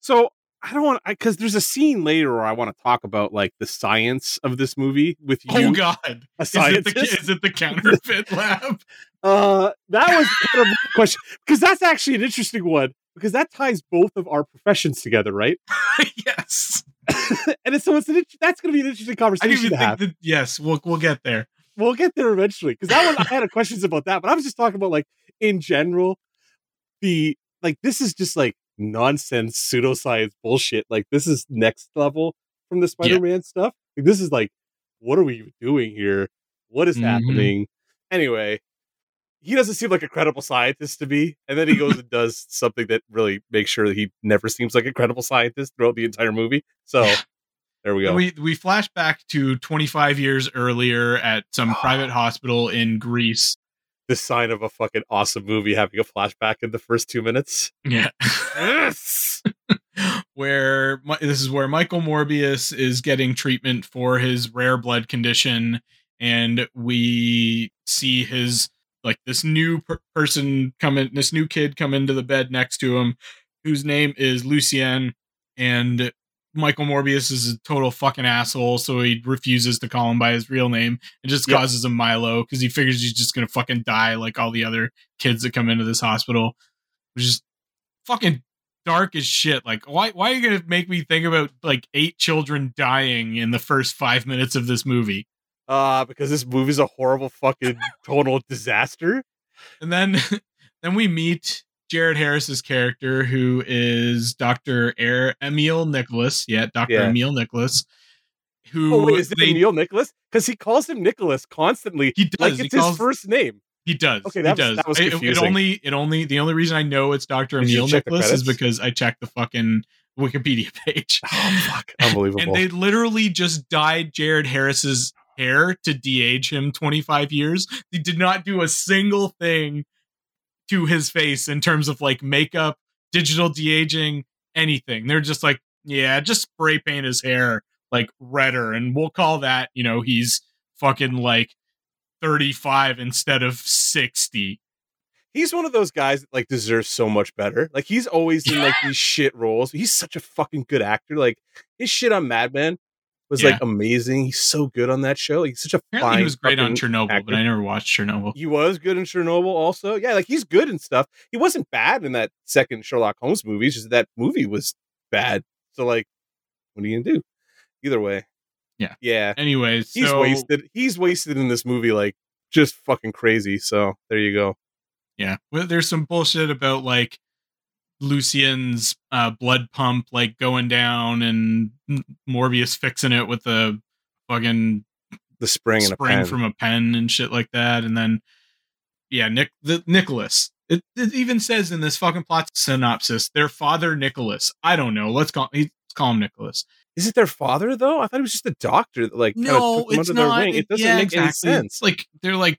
So I don't want to, because there's a scene later where I want to talk about like the science of this movie with you. Oh, God. A scientist? Is it the, is it the counterfeit lab? Uh, that was kind of a question because that's actually an interesting one because that ties both of our professions together, right? Yes, and it's, so it's an int- that's going to be an interesting conversation I even to have. Think that, yes, we'll we'll get there. We'll get there eventually because that one I had questions about that, but I was just talking about like in general the like this is just like nonsense pseudoscience bullshit. Like this is next level from the Spider-Man yeah. stuff. Like, this is like what are we doing here? What is mm-hmm. happening? Anyway. He doesn't seem like a credible scientist to me. And then he goes and does something that really makes sure that he never seems like a credible scientist throughout the entire movie. So there we go. We we flash back to twenty-five years earlier at some private hospital in Greece. The sign of a fucking awesome movie having a flashback in the first two minutes. Yeah. Yes. Where this is where Michael Morbius is getting treatment for his rare blood condition. And we see his, like this new per- person come in, this new kid come into the bed next to him, whose name is Lucien, and Michael Morbius is a total fucking asshole. So he refuses to call him by his real name and just yep. causes him Milo. Cause he figures he's just going to fucking die. Like all the other kids that come into this hospital, which is fucking dark as shit. Like why, why are you going to make me think about like eight children dying in the first five minutes of this movie? Uh, because this movie's a horrible fucking total disaster. And then then we meet Jared Harris's character, who is Doctor Air Emil Nicholas. Yeah, Doctor Yeah. Emil Nicholas. Who oh, wait, is it they, Emil Nicholas? Because he calls him Nicholas constantly. He does. Like it's his calls, first name. He does. Okay, that he was, does. That was confusing. It, it only it only the only reason I know it's Doctor Emil Nicholas is because I checked the fucking Wikipedia page. Oh fuck! Unbelievable. And they literally just dyed Jared Harris's hair to de-age him twenty-five years. They did not do a single thing to his face in terms of like makeup, digital de-aging, anything. They're just like, yeah, just spray paint his hair like redder and we'll call that, you know, he's fucking like thirty-five instead of sixty. He's one of those guys that like deserves so much better. Like he's always in like these shit roles. He's such a fucking good actor. Like his shit on Mad Men was yeah. like amazing. He's so good on that show. He's such a Apparently fine. He was great on Chernobyl, actor. But I never watched Chernobyl. He was good in Chernobyl, also. Yeah, like he's good and stuff. He wasn't bad in that second Sherlock Holmes movie. It's just that movie was bad So like, what are you gonna do? Either way. Yeah. Yeah. Anyways, he's so... wasted. He's wasted in this movie, like just fucking crazy. So there you go. Yeah. Well, there's some bullshit about like Lucien's uh, blood pump like going down and Morbius fixing it with the fucking the spring, spring a from a pen and shit like that. And then yeah, Nick the Nicholas. It, it even says in this fucking plot synopsis, their father Nicholas. I don't know. Let's call let's call him Nicholas. Is it their father though? I thought it was just a doctor that like no, took them it's under not. Their wing. It, it doesn't yeah, make exactly. any sense. Like they're like,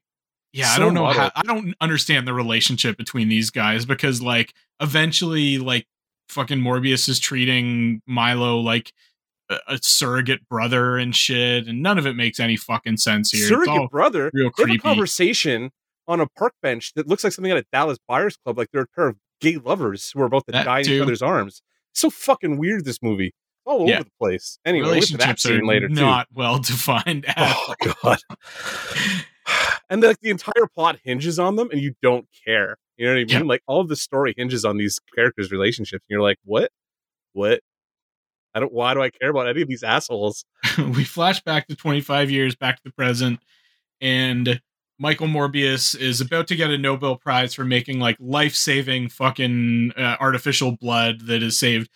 yeah, so I don't know how, I don't understand the relationship between these guys because like eventually like fucking Morbius is treating Milo like a, a surrogate brother and shit, and none of it makes any fucking sense here. Surrogate brother? Real creepy. They have a conversation on a park bench that looks like something out of Dallas Buyers Club, like they're a pair of gay lovers who are about to that die in each other's arms. It's so fucking weird, this movie. All yeah. over the place. Anyway, relationships are later not too. Well defined at all. Oh, God. And like the entire plot hinges on them, and you don't care. You know what I mean? Yeah. Like all of the story hinges on these characters' relationships, and you're like, what? What? I don't. Why do I care about any of these assholes? We flash back to twenty-five years, back to the present, and Michael Morbius is about to get a Nobel Prize for making like life-saving fucking uh, artificial blood that has saved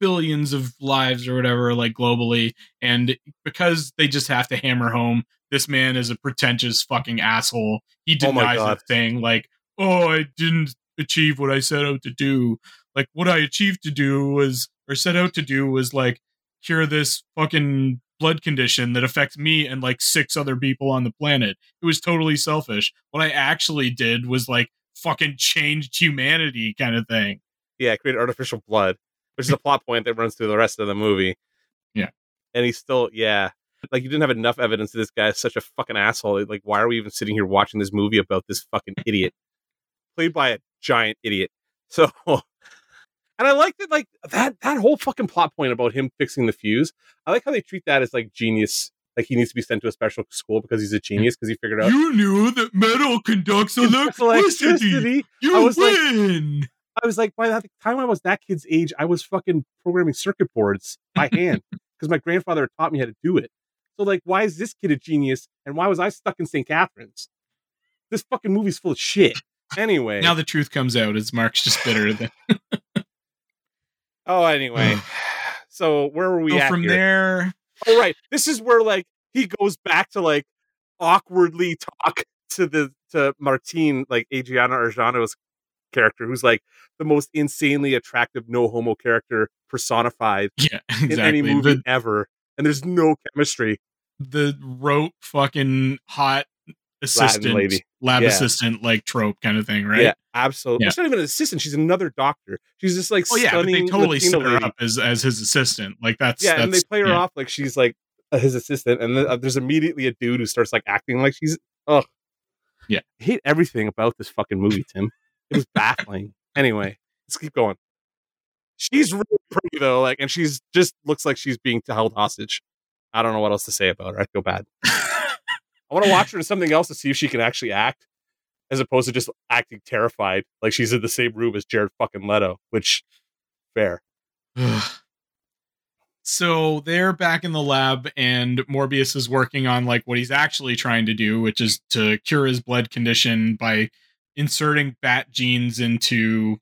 billions of lives or whatever, like globally. And because they just have to hammer home, this man is a pretentious fucking asshole. He denies oh it, saying like, "Oh, I didn't achieve what I set out to do. Like what I achieved to do was, or set out to do was like cure this fucking blood condition that affects me and like six other people on the planet. It was totally selfish. What I actually did was like fucking changed humanity," kind of thing. Yeah, create artificial blood, which is a plot point that runs through the rest of the movie. Yeah. And he's still, yeah. Like, you didn't have enough evidence that this guy is such a fucking asshole. Like, why are we even sitting here watching this movie about this fucking idiot? Played by a giant idiot. So, and I like that, like, that that whole fucking plot point about him fixing the fuse. I like how they treat that as, like, genius. Like, he needs to be sent to a special school because he's a genius, because he figured out... You knew that metal conducts electricity! You win! Like, I was like, by the time I was that kid's age, I was fucking programming circuit boards by hand because my grandfather taught me how to do it. So like, why is this kid a genius? And why was I stuck in Saint Catharines? This fucking movie's full of shit. Anyway. Now the truth comes out as Mark's just bitter. Than- oh, anyway. So where were we so at from here? There? Oh, right. This is where like, he goes back to like awkwardly talk to the, to Martine, like Adriana Arjano's character, who's like the most insanely attractive no homo character personified yeah, exactly. in any movie the, ever, and there's no chemistry. The rope fucking hot assistant lady. lab yeah. assistant like trope kind of thing, right? Yeah, absolutely. Yeah. She's not even an assistant; she's another doctor. She's just like oh yeah, but they totally Latina set her lady. Up as as his assistant. Like that's yeah, that's, and they play her yeah. off like she's like uh, his assistant, and the, uh, there's immediately a dude who starts like acting like she's oh yeah. I hate everything about this fucking movie, Tim. It was baffling. Anyway, let's keep going. She's really pretty though, like, and she's just looks like she's being held hostage. I don't know what else to say about her. I feel bad. I want to watch her in something else to see if she can actually act, as opposed to just acting terrified, like she's in the same room as Jared fucking Leto. Which, fair. So they're back in the lab, and Morbius is working on like what he's actually trying to do, which is to cure his blood condition by inserting bat genes into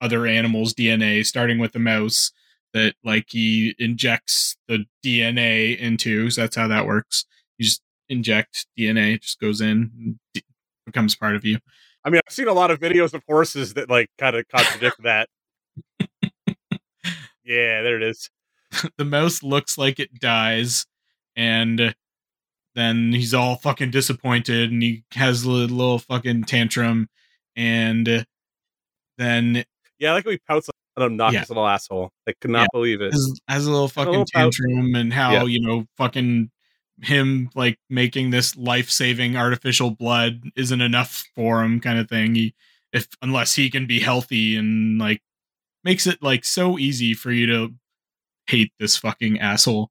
other animals' D N A, starting with the mouse that like he injects the D N A into. So that's how that works. You just inject D N A, it just goes in, d- becomes part of you. I mean, I've seen a lot of videos of horses that like kind of contradict that. Yeah, there it is. The mouse looks like it dies, and then he's all fucking disappointed and he has a little fucking tantrum. And then. Yeah, I like how he pouts like an obnoxious yeah. little asshole. I could not yeah. believe it. Has, has a little fucking a little tantrum pout. And how, yeah. you know, fucking him like making this life-saving artificial blood isn't enough for him kind of thing. He, if unless he can be healthy, and like makes it like so easy for you to hate this fucking asshole.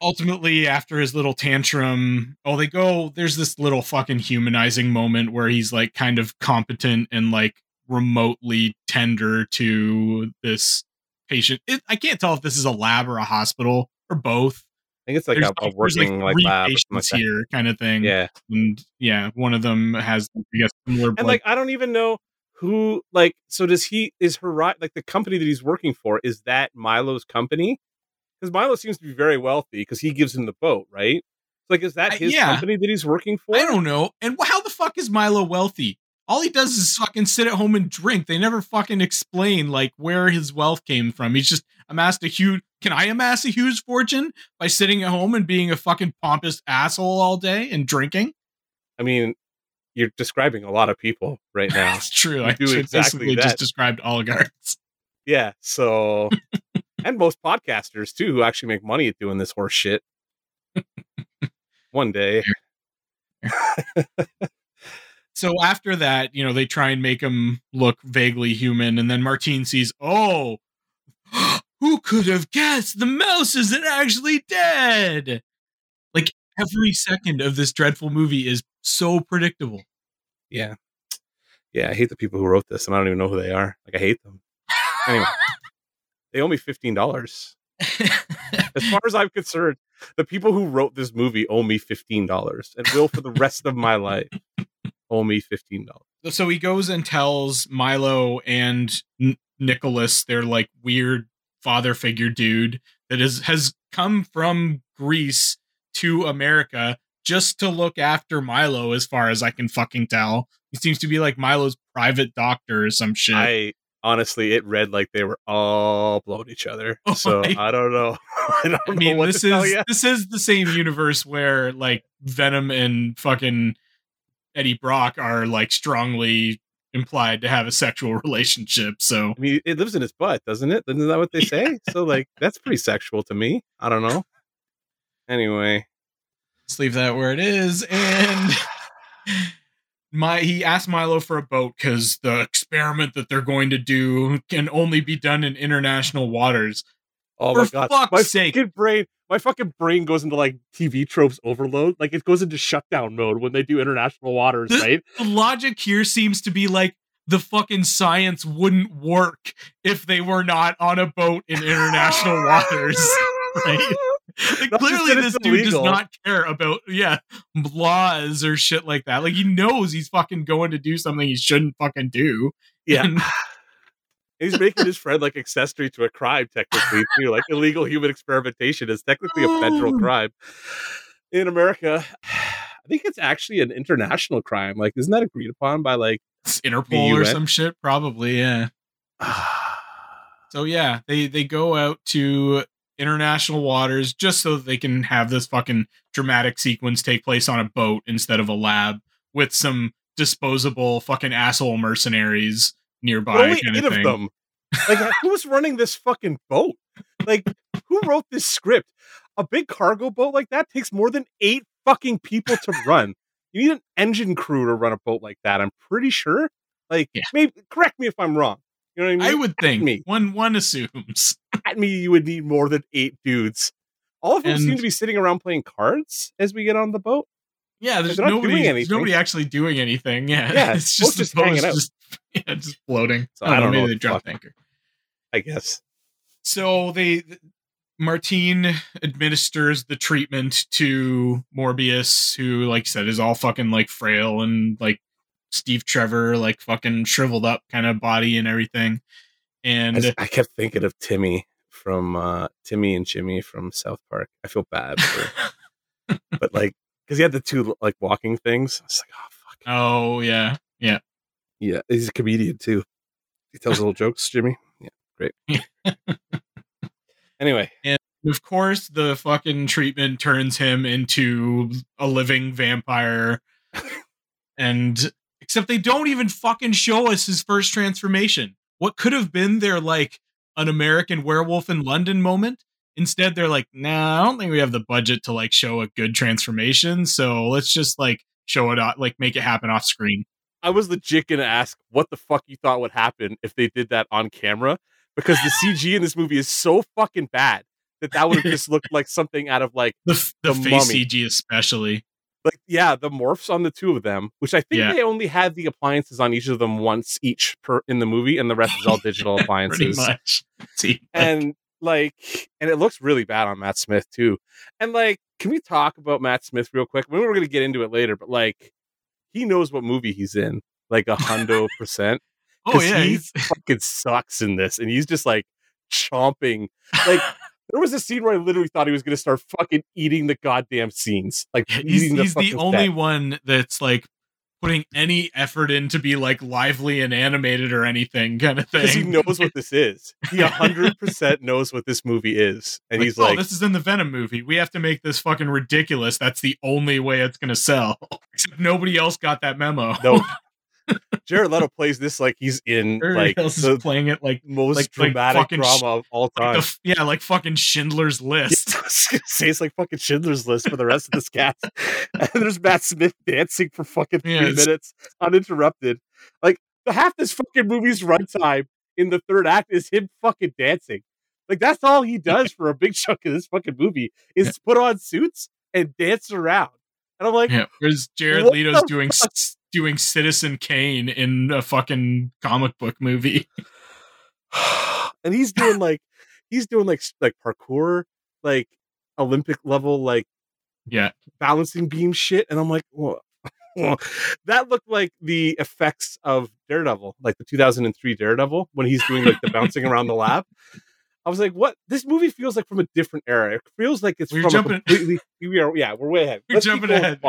Ultimately, after his little tantrum, oh, they go, there's this little fucking humanizing moment where he's like kind of competent and like remotely tender to this patient. It, I can't tell if this is a lab or a hospital or both. I think it's like there's a, a working like, like three lab patients like here kind of thing. Yeah, and yeah, one of them has I guess similar. And like I don't even know who like. So does he? Is her like the company that he's working for? Is that Milo's company? Because Milo seems to be very wealthy because he gives him the boat, right? Like, is that his uh, yeah. company that he's working for? I don't know. And how the fuck is Milo wealthy? All he does is fucking sit at home and drink. They never fucking explain like where his wealth came from. He's just amassed a huge. Can I amass a huge fortune by sitting at home and being a fucking pompous asshole all day and drinking? I mean, you're describing a lot of people right now. That's true. You I do exactly that. Just described oligarchs. Yeah. So, and most podcasters too, who actually make money at doing this horse shit. One day. So after that, you know, they try and make him look vaguely human. And then Martine sees, oh, who could have guessed the mouse isn't actually dead? Like every second of this dreadful movie is so predictable. Yeah. Yeah. I hate the people who wrote this and I don't even know who they are. Like I hate them. Anyway, they owe me fifteen dollars. As far as I'm concerned, the people who wrote this movie owe me fifteen dollars and will for the rest of my life owe me fifteen dollars. So he goes and tells Milo and N- Nicholas, their like weird father figure dude that is, has come from Greece to America just to look after Milo. As far as I can fucking tell, he seems to be like Milo's private doctor or some shit. I, Honestly, it read like they were all blowing each other. Oh so my. I don't know. I, don't I mean, know this is this is the same universe where like Venom and fucking Eddie Brock are like strongly implied to have a sexual relationship. So I mean, it lives in his butt, doesn't it? Isn't that what they say? So like that's pretty sexual to me. I don't know. Anyway, let's leave that where it is and. My he asked Milo for a boat because the experiment that they're going to do can only be done in international waters. Oh for my god! Fuck's my sake. fucking brain, my fucking brain goes into like T V tropes overload. Like it goes into shutdown mode when they do international waters, the, right? The logic here seems to be like the fucking science wouldn't work if they were not on a boat in international waters. Right? Like, clearly this dude does not care about yeah laws or shit like that. Like he knows he's fucking going to do something he shouldn't fucking do. Yeah. And he's making his friend like accessory to a crime technically too. Like illegal human experimentation is technically a federal crime in America. I think it's actually an international crime. Like isn't that agreed upon by like it's Interpol or some shit? Probably. Yeah. So yeah, they, they go out to international waters just so they can have this fucking dramatic sequence take place on a boat instead of a lab with some disposable fucking asshole mercenaries nearby. Well, only kind of eight thing. Of them. Like who was running this fucking boat? Like who wrote this script? A big cargo boat like that takes more than eight fucking people to run. You need an engine crew to run a boat like that. I'm pretty sure. Like yeah. Maybe correct me if I'm wrong. You know what I mean? I would At think me. one one assumes. At me, you would need more than eight dudes. All of them and seem to be sitting around playing cards as we get on the boat. Yeah, there's nobody. There's nobody actually doing anything. Yeah, yeah it's just just hanging out, just, yeah, just floating. So I, don't I don't know. know maybe they dropped anchor. I guess. So they, Martine administers the treatment to Morbius, who, like I said, is all fucking like frail and like. Steve Trevor, like fucking shriveled up kind of body and everything. And I, just, I kept thinking of Timmy from uh, Timmy and Jimmy from South Park. I feel bad. For, but like, because he had the two like walking things. I was like, oh, fuck. Oh, yeah. Yeah. Yeah. He's a comedian too. He tells little jokes, Jimmy. Yeah. Great. Anyway. And of course, the fucking treatment turns him into a living vampire. And. Except they don't even fucking show us his first transformation. What could have been their, like, an American Werewolf in London moment? Instead, they're like, nah, I don't think we have the budget to, like, show a good transformation. So let's just, like, show it, like, make it happen off screen. I was legit going to ask what the fuck you thought would happen if they did that on camera. Because the C G in this movie is so fucking bad that that would have just looked like something out of, like, the, the, the face mummy. C G especially. Like, yeah, the morphs on the two of them, which I think yeah. they only had the appliances on each of them once each per in the movie, and the rest is all digital appliances. Pretty much. See, and like, and it looks really bad on Matt Smith too. And like, can we talk about Matt Smith real quick? I mean, we're going to get into it later, but like, he knows what movie he's in, like a hundo percent. Oh yeah, he fucking sucks in this, and he's just like chomping. Like, there was a scene where I literally thought he was going to start fucking eating the goddamn scenes. Like, yeah, he's, eating the he's the only fat. one that's like putting any effort in to be like lively and animated or anything kind of thing. Because he knows what this is. He a hundred percent knows what this movie is, and like, he's oh, like, "This is in the Venom movie. We have to make this fucking ridiculous. That's the only way it's going to sell." Except nobody else got that memo. No. Jared Leto plays this like he's in like the playing it like most like, dramatic like drama sh- of all time. Like the, yeah, like fucking Schindler's List. Yeah, say it's like fucking Schindler's List for the rest of this cast. And there's Matt Smith dancing for fucking three yeah, minutes uninterrupted. Like the half this fucking movie's runtime in the third act is him fucking dancing. Like that's all he does for a big chunk of this fucking movie is yeah. put on suits and dance around. And I'm like, yeah, there's Jared Leto's the doing. St- doing Citizen Kane in a fucking comic book movie. And he's doing like, he's doing like, like parkour, like Olympic level, like yeah, balancing beam shit. And I'm like, whoa. Whoa. That looked like the effects of Daredevil, like the two thousand three Daredevil when he's doing like the bouncing around the lab. I was like, what? This movie feels like from a different era. It feels like it's we're from jumping. A completely... We are, yeah, we're way ahead. We're Let's jumping ahead.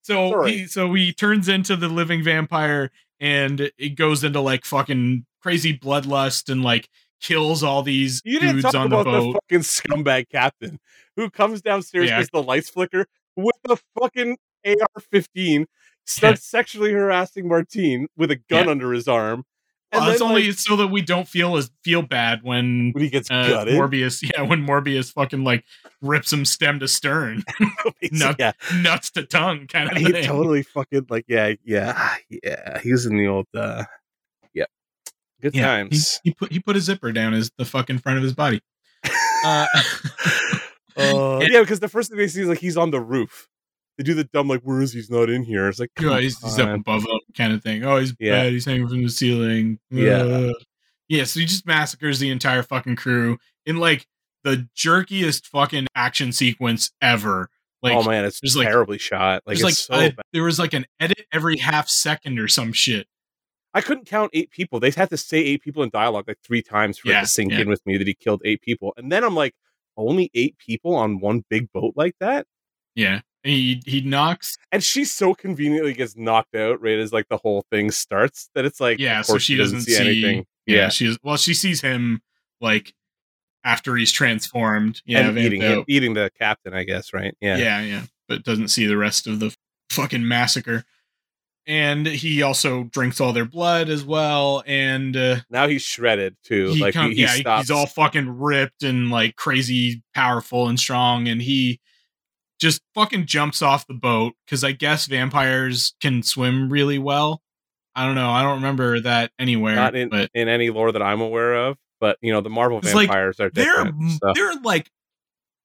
So he, so he turns into the living vampire, and it goes into, like, fucking crazy bloodlust and, like, kills all these you dudes on the boat. You didn't talk about the fucking scumbag captain who comes downstairs because yeah. the lights flicker with the fucking A R fifteen, starts yeah. sexually harassing Martine with a gun yeah. under his arm. Well, it's only like, so that we don't feel as feel bad when, when he gets uh, gutted. Morbius, yeah, when Morbius fucking like rips him stem to stern, Nut, yeah. nuts to tongue kind of he thing. He totally fucking like yeah, yeah, yeah. He was in the old, uh, yeah, good yeah, times. He, he put he put a zipper down his the fucking front of his body. uh, uh, yeah, because the first thing they see is like he's on the roof. They do the dumb, like, where is he? He's not in here. It's like, yeah, he's, he's up above him kind of thing. Oh, he's yeah. bad. He's hanging from the ceiling. Yeah. Uh, yeah, so he just massacres the entire fucking crew in, like, the jerkiest fucking action sequence ever. Like, oh, man, it's just terribly like, shot. Like, it's like, so I, there was, like, an edit every half second or some shit. I couldn't count eight people. They had to say eight people in dialogue, like, three times for yeah, it to sink yeah. in with me that he killed eight people. And then I'm like, only eight people on one big boat like that? Yeah. He he knocks, and she so conveniently gets knocked out right as like the whole thing starts that it's like yeah, so she doesn't, doesn't see anything. Yeah, yeah. she's well, she sees him like after he's transformed. Yeah, and eating him, eating the captain, I guess. Right? Yeah, yeah, yeah. But doesn't see the rest of the fucking massacre. And he also drinks all their blood as well. And uh, now he's shredded too. He like come, he, he yeah, stops. He's all fucking ripped and like crazy, powerful and strong, and he. Just fucking jumps off the boat because I guess vampires can swim really well. I don't know. I don't remember that anywhere. Not in, but in any lore that I'm aware of. But, you know, the Marvel vampires like, are different. They're, so. they're like,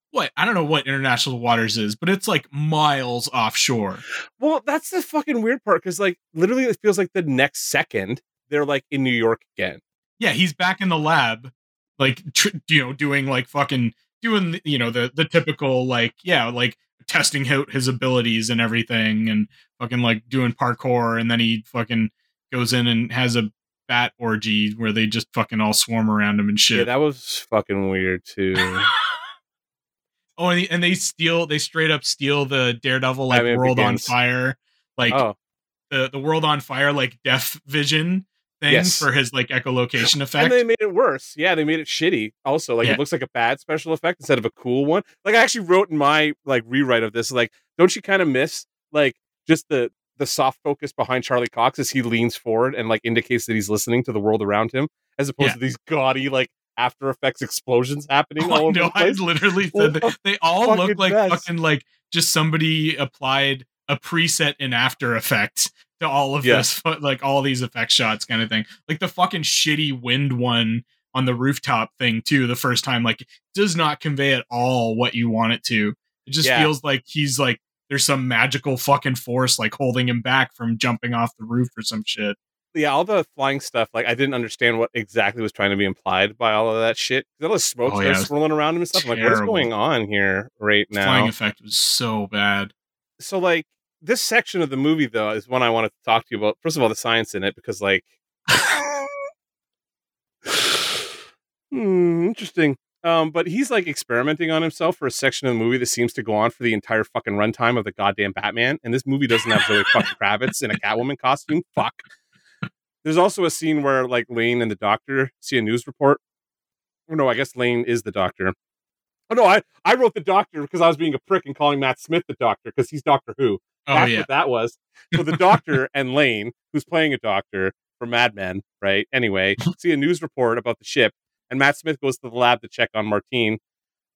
what? I don't know what international waters is, but it's like miles offshore. Well, that's the fucking weird part because, like, literally it feels like the next second they're like in New York again. Yeah, he's back in the lab, like, tr- you know, doing like fucking doing, you know, the, the typical like, yeah, like. Testing out his abilities and everything and fucking like doing parkour. And then he fucking goes in and has a bat orgy where they just fucking all swarm around him and shit. Yeah, that was fucking weird too. oh, and, he, and they steal, they straight up steal the Daredevil, like I mean, World on Fire, like oh. the, the World on Fire, like Death Vision thing yes. for his like echolocation effect. And they made it worse. Yeah, they made it shitty. Also, like yeah. it looks like a bad special effect instead of a cool one. Like I actually wrote in my like rewrite of this, like, don't you kind of miss like just the the soft focus behind Charlie Cox as he leans forward and like indicates that he's listening to the world around him, as opposed yeah. to these gaudy like After Effects explosions happening oh, all over no, the place. I literally said that. They all look like mess. fucking like just somebody applied a preset in After Effects. To all of yeah. this, like all these effect shots kind of thing, like the fucking shitty wind one on the rooftop thing too. The first time, like, it does not convey at all what you want it to. It just yeah. feels like he's like there's some magical fucking force like holding him back from jumping off the roof or some shit. Yeah, all the flying stuff, like I didn't understand what exactly was trying to be implied by all of that shit. All the smoke oh, yeah, swirling around him and stuff. Terrible. I'm like, what's going on here right now? The flying effect was so bad. So like this section of the movie though is one I wanted to talk to you about. First of all, the science in it, because like hmm, interesting. Um, but he's like experimenting on himself for a section of the movie that seems to go on for the entire fucking runtime of the goddamn Batman. And this movie doesn't have really fucking Kravitz in a Catwoman costume. Fuck. There's also a scene where like Lane and the doctor see a news report. Oh no, I guess Lane is the doctor. Oh no, I, I wrote the doctor because I was being a prick and calling Matt Smith the doctor because he's Doctor Who. Oh, That's yeah. what that was. So the doctor and Lane, who's playing a doctor for Mad Men, right? Anyway, see a news report about the ship. And Matt Smith goes to the lab to check on Martine.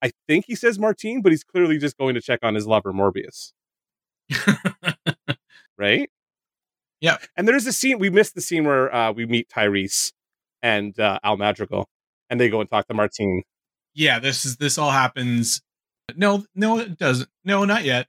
I think he says Martine, but he's clearly just going to check on his lover, Morbius. Right? Yeah. And there's a scene, we missed the scene where uh, we meet Tyrese and uh, Al Madrigal, and they go and talk to Martine. Yeah, this is this all happens. No, no, it doesn't. No, not yet.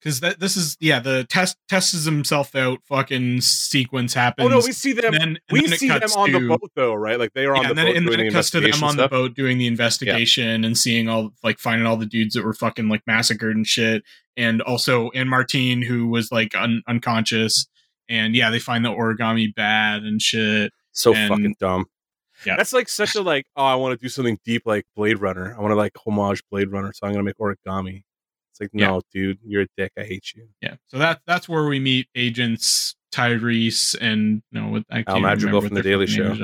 Because that this is, yeah, the test tests himself out fucking sequence happens. Oh, no, we see them. And then, and we see them on to, the boat, though, right? Like, they are yeah, on the and boat then, and doing then it the cuts to them on stuff. The boat doing the investigation yeah. and seeing all, like, finding all the dudes that were fucking, like, massacred and shit. And also, and Martine, who was, like, un- unconscious. And, yeah, they find the origami bad and shit. So and, fucking dumb. Yeah. That's, like, such a, like, oh, I want to do something deep like Blade Runner. I want to, like, homage Blade Runner, so I'm going to make origami. It's like, no, yeah. dude, you're a dick. I hate you. Yeah. So that that's where we meet agents Tyrese and no, what I can't Al Madrigal from the Daily Show.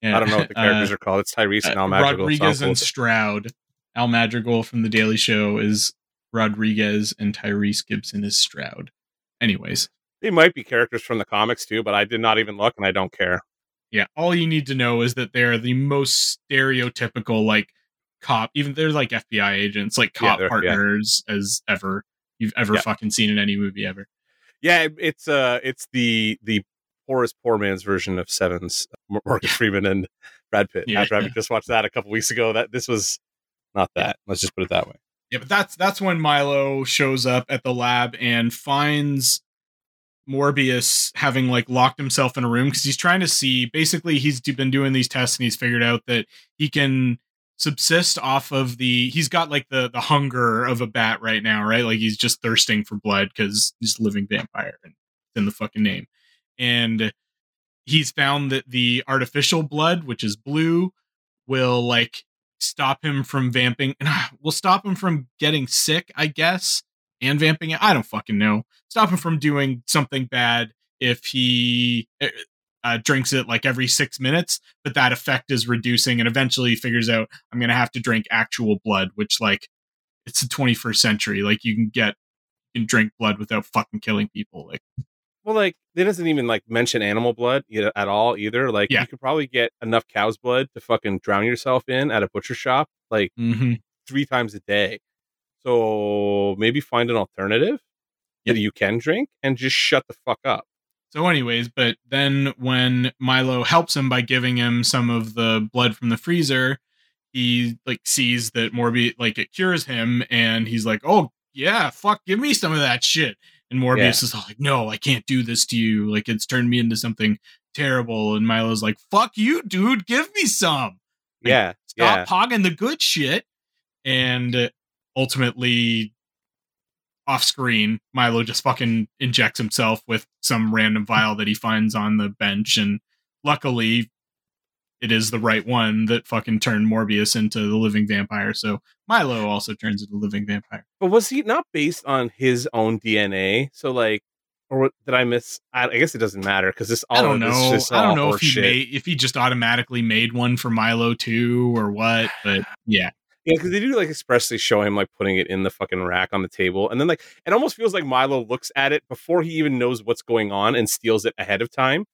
Yeah. I don't know what the characters uh, are called. It's Tyrese uh, and Al Madrigal. Rodriguez and Stroud. Al Madrigal from the Daily Show is Rodriguez, and Tyrese Gibson is Stroud. Anyways, they might be characters from the comics too, but I did not even look, and I don't care. Yeah. All you need to know is that they're the most stereotypical, like. Cop, even they're like F B I agents, like cop yeah, partners yeah. as ever you've ever yeah. fucking seen in any movie ever. Yeah, it, it's uh, it's the the poorest poor man's version of Seven's, uh, Morgan Freeman and Brad Pitt. Yeah, After yeah. I just watched that a couple weeks ago, that this was not that. Yeah. Let's just put it that way. Yeah, but that's that's when Milo shows up at the lab and finds Morbius having like locked himself in a room because he's trying to see. Basically, he's been doing these tests and he's figured out that he can. Subsist off of the he's got like the the hunger of a bat right now, right? Like he's just thirsting for blood because he's a living vampire and it's in the fucking name. And he's found that the artificial blood, which is blue, will like stop him from vamping and will stop him from getting sick, I guess, and vamping. I don't fucking know. Stop him from doing something bad if he Uh, drinks it like every six minutes, but that effect is reducing, and eventually figures out I'm gonna have to drink actual blood, which like it's the twenty-first century. Like you can get you can drink blood without fucking killing people. Like, well, like it doesn't even like mention animal blood you know, at all either. Like yeah. you could probably get enough cow's blood to fucking drown yourself in at a butcher shop, like mm-hmm. three times a day. So maybe find an alternative yep. that you can drink and just shut the fuck up. So anyways, but then when Milo helps him by giving him some of the blood from the freezer, he like sees that Morbius, like it cures him. And he's like, oh, yeah, fuck, give me some of that shit. And Morbius yeah. is like, no, I can't do this to you. Like it's turned me into something terrible. And Milo's like, fuck you, dude. Give me some. Like, yeah. Stop yeah. hogging the good shit. And ultimately, off screen, Milo just fucking injects himself with some random vial that he finds on the bench. And luckily it is the right one that fucking turned Morbius into the living vampire. So Milo also turns into a living vampire. But was he not based on his own D N A? So like, or what, did I miss? I, I guess it doesn't matter. Cause this, all I don't know. Just I don't know if he made, if he just automatically made one for Milo too, or what, but yeah. Yeah, because they do like expressly show him like putting it in the fucking rack on the table, and then like it almost feels like Milo looks at it before he even knows what's going on and steals it ahead of time.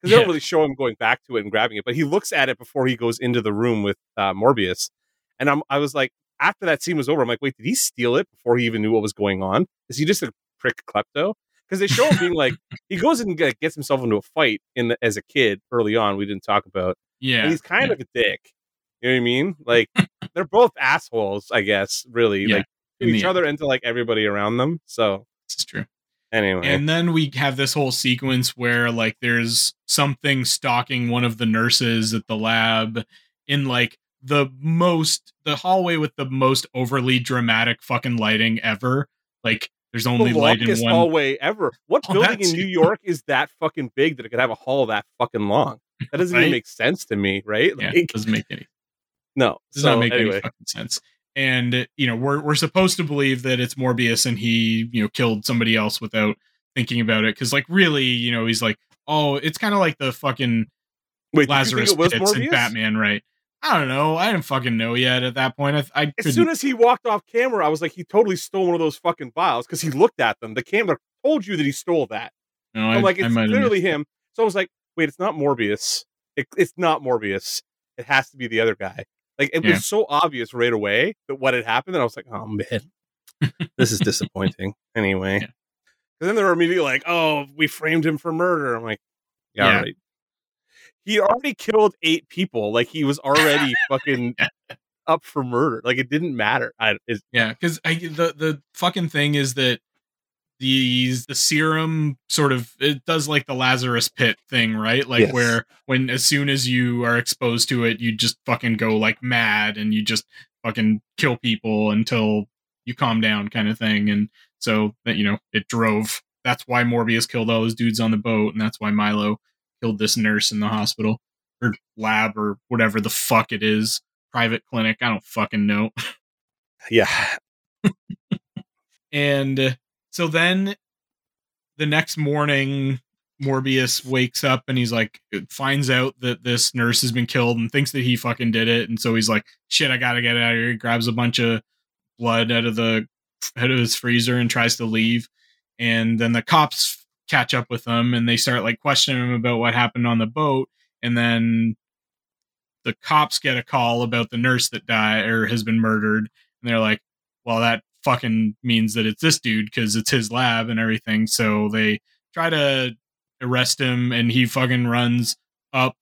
Because yeah. they don't really show him going back to it and grabbing it, but he looks at it before he goes into the room with uh, Morbius. And I'm I was like, after that scene was over, I'm like, wait, did he steal it before he even knew what was going on? Is he just a prick klepto? Because they show him being like, he goes and like, gets himself into a fight in the, as a kid early on. We didn't talk about. Yeah, and he's kind yeah. of a dick. You know what I mean? Like. They're both assholes, I guess, really. Yeah. Like each other and to like everybody around them. So it's true. Anyway, and then we have this whole sequence where like there's something stalking one of the nurses at the lab in like the most the hallway with the most overly dramatic fucking lighting ever. Like there's only the light in one hallway ever. What oh, building in New York is that fucking big that it could have a hall that fucking long? That doesn't right? even make sense to me, right? Yeah, like, it doesn't make any. No, it does so, not make anyway. any fucking sense. And, you know, we're we're supposed to believe that it's Morbius and he, you know, killed somebody else without thinking about it. Because, like, really, you know, he's like, oh, it's kind of like the fucking Wait, Lazarus Pits in Batman, right? I don't know. I didn't fucking know yet at that point. I, I As soon as he walked off camera, I was like, he totally stole one of those fucking vials because he looked at them. The camera told you that he stole that. No, I'm I, like, it's literally him. So I was like, wait, it's not Morbius. It, it's not Morbius. It has to be the other guy. Like, it yeah. was so obvious right away that what had happened. And I was like, oh, man, this is disappointing. Anyway. Yeah. And then they were immediately like, oh, we framed him for murder. I'm like, yeah, yeah. Right. He already killed eight people. Like, he was already fucking up for murder. Like, it didn't matter. I, yeah, because the, the fucking thing is that these the serum sort of, it does like the Lazarus Pit thing, right? Like yes. where when as soon as you are exposed to it, you just fucking go like mad and you just fucking kill people until you calm down, kind of thing. And so that, you know, it drove. That's why Morbius killed all those dudes on the boat, and that's why Milo killed this nurse in the hospital or lab or whatever the fuck it is, private clinic, I don't fucking know. Yeah. And uh, so then the next morning, Morbius wakes up and he's like, finds out that this nurse has been killed and thinks that he fucking did it. And so he's like, shit, I got to get out of here. He grabs a bunch of blood out of the out of his freezer and tries to leave. And then the cops catch up with him and they start like questioning him about what happened on the boat. And then the cops get a call about the nurse that died or has been murdered. And they're like, well, that fucking means that it's this dude because it's his lab and everything. So they try to arrest him and he fucking runs up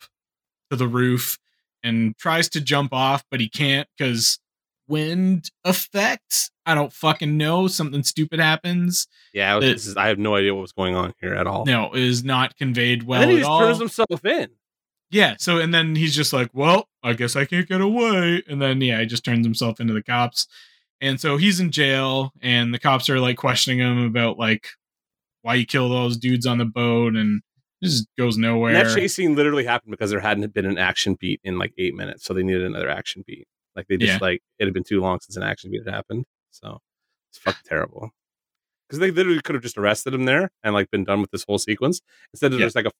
to the roof and tries to jump off, but he can't because wind effects. I don't fucking know. Something stupid happens. Yeah, I, was, that, this is, I have no idea what was going on here at all. No, it is not conveyed well at all. And then he just turns himself in. Yeah. So and then he's just like, well, I guess I can't get away. And then yeah, he just turns himself into the cops. And so he's in jail and the cops are like questioning him about like why you killed those dudes on the boat, and it just goes nowhere. And that chase scene literally happened because there hadn't been an action beat in like eight minutes. So they needed another action beat. Like they just yeah. like it had been too long since an action beat had happened. So it's fucking terrible because they literally could have just arrested him there and like been done with this whole sequence. Instead of yeah. there's like a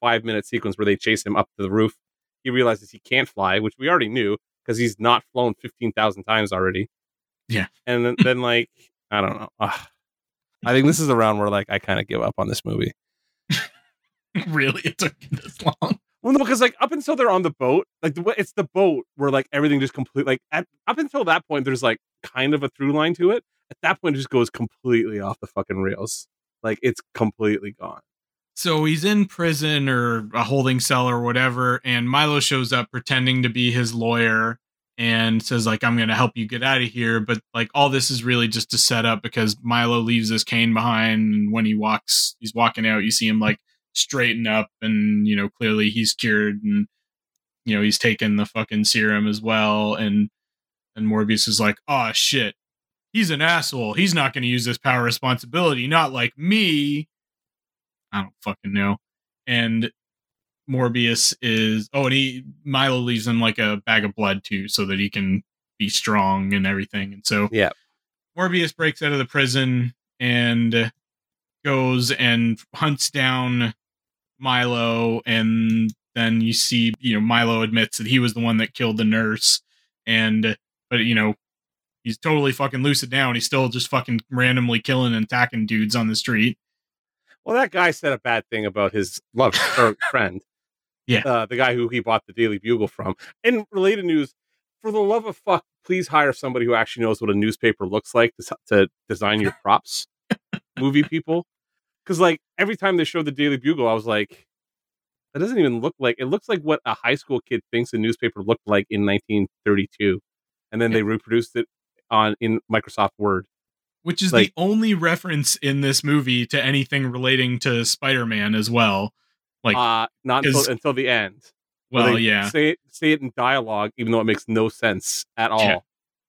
five minute sequence where they chase him up to the roof. He realizes he can't fly, which we already knew because he's not flown fifteen thousand times already. Yeah. And then, then like, I don't know. Ugh. I think this is the round where like I kind of give up on this movie. Really? It took this long? Well, no, because like up until they're on the boat, like the, it's the boat where like everything just completely like at, up until that point, there's like kind of a through line to it. At that point, it just goes completely off the fucking rails. Like it's completely gone. So he's in prison or a holding cell or whatever. And Milo shows up pretending to be his lawyer and says like, I'm going to help you get out of here. But like all this is really just to set up because Milo leaves his cane behind. And when he walks, he's walking out, you see him like straighten up and, you know, clearly he's cured and, you know, he's taken the fucking serum as well. And, and Morbius is like, oh shit, he's an asshole. He's not going to use this power of responsibility. Not like me. I don't fucking know. And Morbius is oh and he Milo leaves him like a bag of blood too so that he can be strong and everything. And so yeah, Morbius breaks out of the prison and goes and hunts down Milo, and then you see, you know, Milo admits that he was the one that killed the nurse, and but you know he's totally fucking lucid now and he's still just fucking randomly killing and attacking dudes on the street. Well, that guy said a bad thing about his love or friend. Yeah, uh, the guy who he bought the Daily Bugle from. In related news, for the love of fuck, please hire somebody who actually knows what a newspaper looks like to, to design your props, movie people. Because like every time they showed the Daily Bugle, I was like, that doesn't even look like it looks like what a high school kid thinks a newspaper looked like in nineteen thirty-two, and then yeah. they reproduced it on in Microsoft Word. Which is like, the only reference in this movie to anything relating to Spider-Man as well. Like, uh, not until, until the end. Well, yeah. Say it, say it in dialogue, even though it makes no sense at all. Yeah.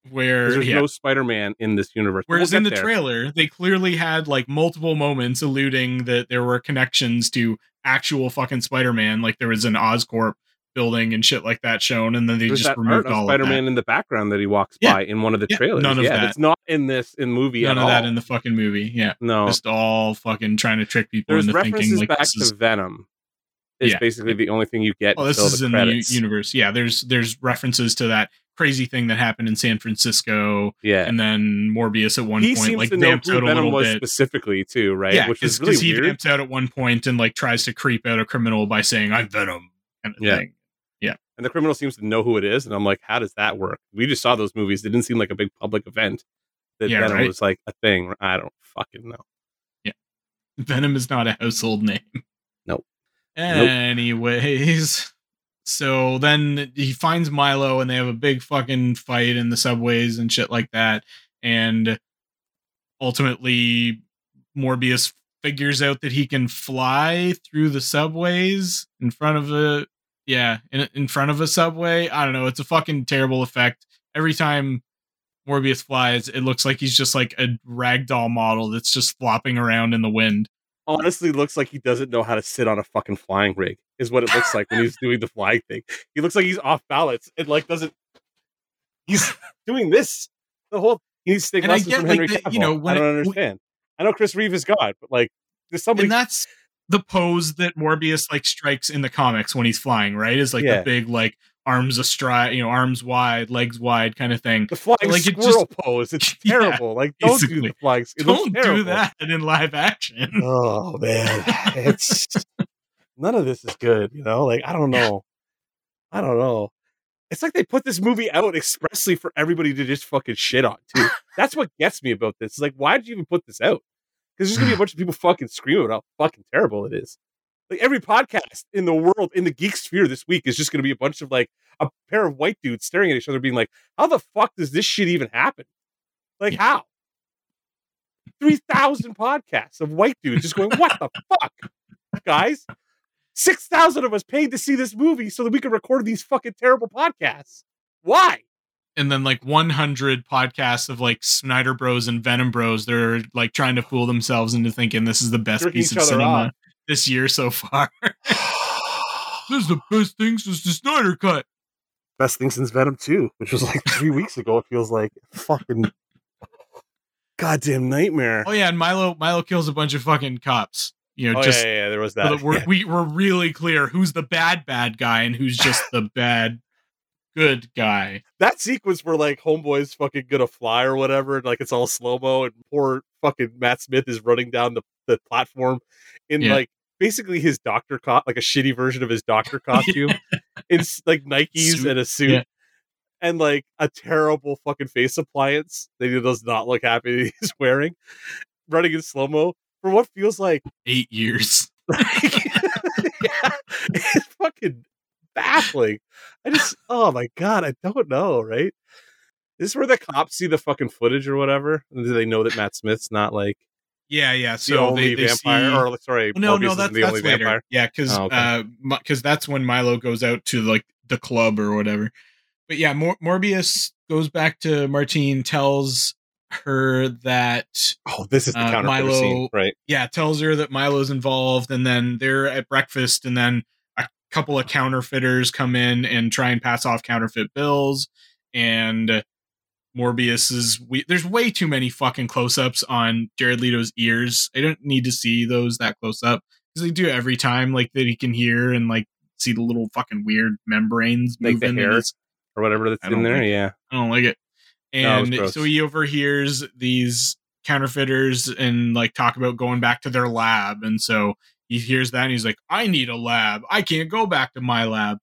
Where there's yeah. no Spider-Man in this universe. Whereas we'll in the there. trailer, they clearly had like multiple moments alluding that there were connections to actual fucking Spider-Man. Like there was an Oscorp building and shit like that shown, and then they there's just removed all Spider-Man of Spider-Man in the background that he walks yeah. by in one of the yeah, trailers. None of yeah, that. It's not in this in movie. None at of all. That in the fucking movie. Yeah, no, just all fucking trying to trick people there's into thinking like back this is to Venom. Is yeah. basically the only thing you get. Oh, this is the in credits. the universe. Yeah, there's there's references to that crazy thing that happened in San Francisco. Yeah, and then Morbius at one he point like vamps out a little was bit specifically too, right? Yeah, which is really he weird. Vamps out at one point and like tries to creep out a criminal by saying "I'm Venom." Kind of yeah. thing. Yeah, and the criminal seems to know who it is, and I'm like, how does that work? We just saw those movies; it didn't seem like a big public event that yeah, Venom right? was like a thing. I don't fucking know. Yeah, Venom is not a household name. Nope. Anyways. Nope. So then he finds Milo and they have a big fucking fight in the subways and shit like that. And ultimately Morbius figures out that he can fly through the subways in front of a, yeah, in, in front of a subway. I don't know. It's a fucking terrible effect. Every time Morbius flies, it looks like he's just like a ragdoll model that's just flopping around in the wind. Honestly, looks like he doesn't know how to sit on a fucking flying rig, is what it looks like when he's doing the flying thing. He looks like he's off balance. It like doesn't. He's doing this the whole. He needs to take lessons from Henry Cavill. You know, I don't it, understand. I know Chris Reeve is God, but like, there's somebody. And that's the pose that Morbius like strikes in the comics when he's flying, right? Is like yeah. the big like arms astride, you know, arms wide, legs wide kind of thing. The flying like, squirrel it just, pose. It's terrible. Yeah, like don't basically. do the flying. Don't do that in live action. Oh man, it's none of this is good. You know, like I don't know, I don't know. It's like they put this movie out expressly for everybody to just fucking shit on too. That's what gets me about this. It's like, why did you even put this out? Because there's gonna be a bunch of people fucking screaming about how fucking terrible it is. Like every podcast in the world, in the geek sphere this week is just going to be a bunch of like a pair of white dudes staring at each other being like, how the fuck does this shit even happen? Like how? three thousand podcasts of white dudes just going, what the fuck? Guys, six thousand of us paid to see this movie so that we could record these fucking terrible podcasts. Why? And then like one hundred podcasts of like Snyder Bros and Venom Bros. They're like trying to fool themselves into thinking this is the best piece of cinema. Off. This year so far. This is the best thing since the Snyder Cut. Best thing since Venom two, which was like three weeks ago. It feels like fucking goddamn nightmare. Oh yeah, and Milo Milo kills a bunch of fucking cops. You know, oh, just yeah, yeah, yeah, there was that. We're, yeah. We were really clear who's the bad bad guy and who's just the bad good guy. That sequence where like homeboy's fucking gonna fly or whatever, and like it's all slow mo, and poor fucking Matt Smith is running down the, the platform in yeah. like basically his doctor co- like a shitty version of his doctor costume. It's like Nikes suit. and a suit, yeah. and like a terrible fucking face appliance that he does not look happy he's wearing, running in slow mo for what feels like eight years. Like, yeah, it's fucking baffling. I just, oh my god, I don't know, right? Is this where the cops see the fucking footage or whatever? And do they know that Matt Smith's not like, yeah, yeah, so the only they, they vampire, see... or sorry, no, Morbius no, that's, the that's only later. Vampire. Yeah, because oh, okay. uh, because that's when Milo goes out to like the club or whatever. But yeah, Mor- Morbius goes back to Martine, tells her that oh, this is the uh, counterfeit Milo, scene, right? Yeah, tells her that Milo's involved, and then they're at breakfast, and then couple of counterfeiters come in and try and pass off counterfeit bills, and Morbius is we there's way too many fucking close-ups on Jared Leto's ears. I don't need to see those that close up because they do every time, like that he can hear and like see the little fucking weird membranes like the hair or whatever that's in there. Like, yeah, I don't like it. And no, it so he overhears these counterfeiters and like talk about going back to their lab, and so he hears that and he's like, I need a lab. I can't go back to my lab.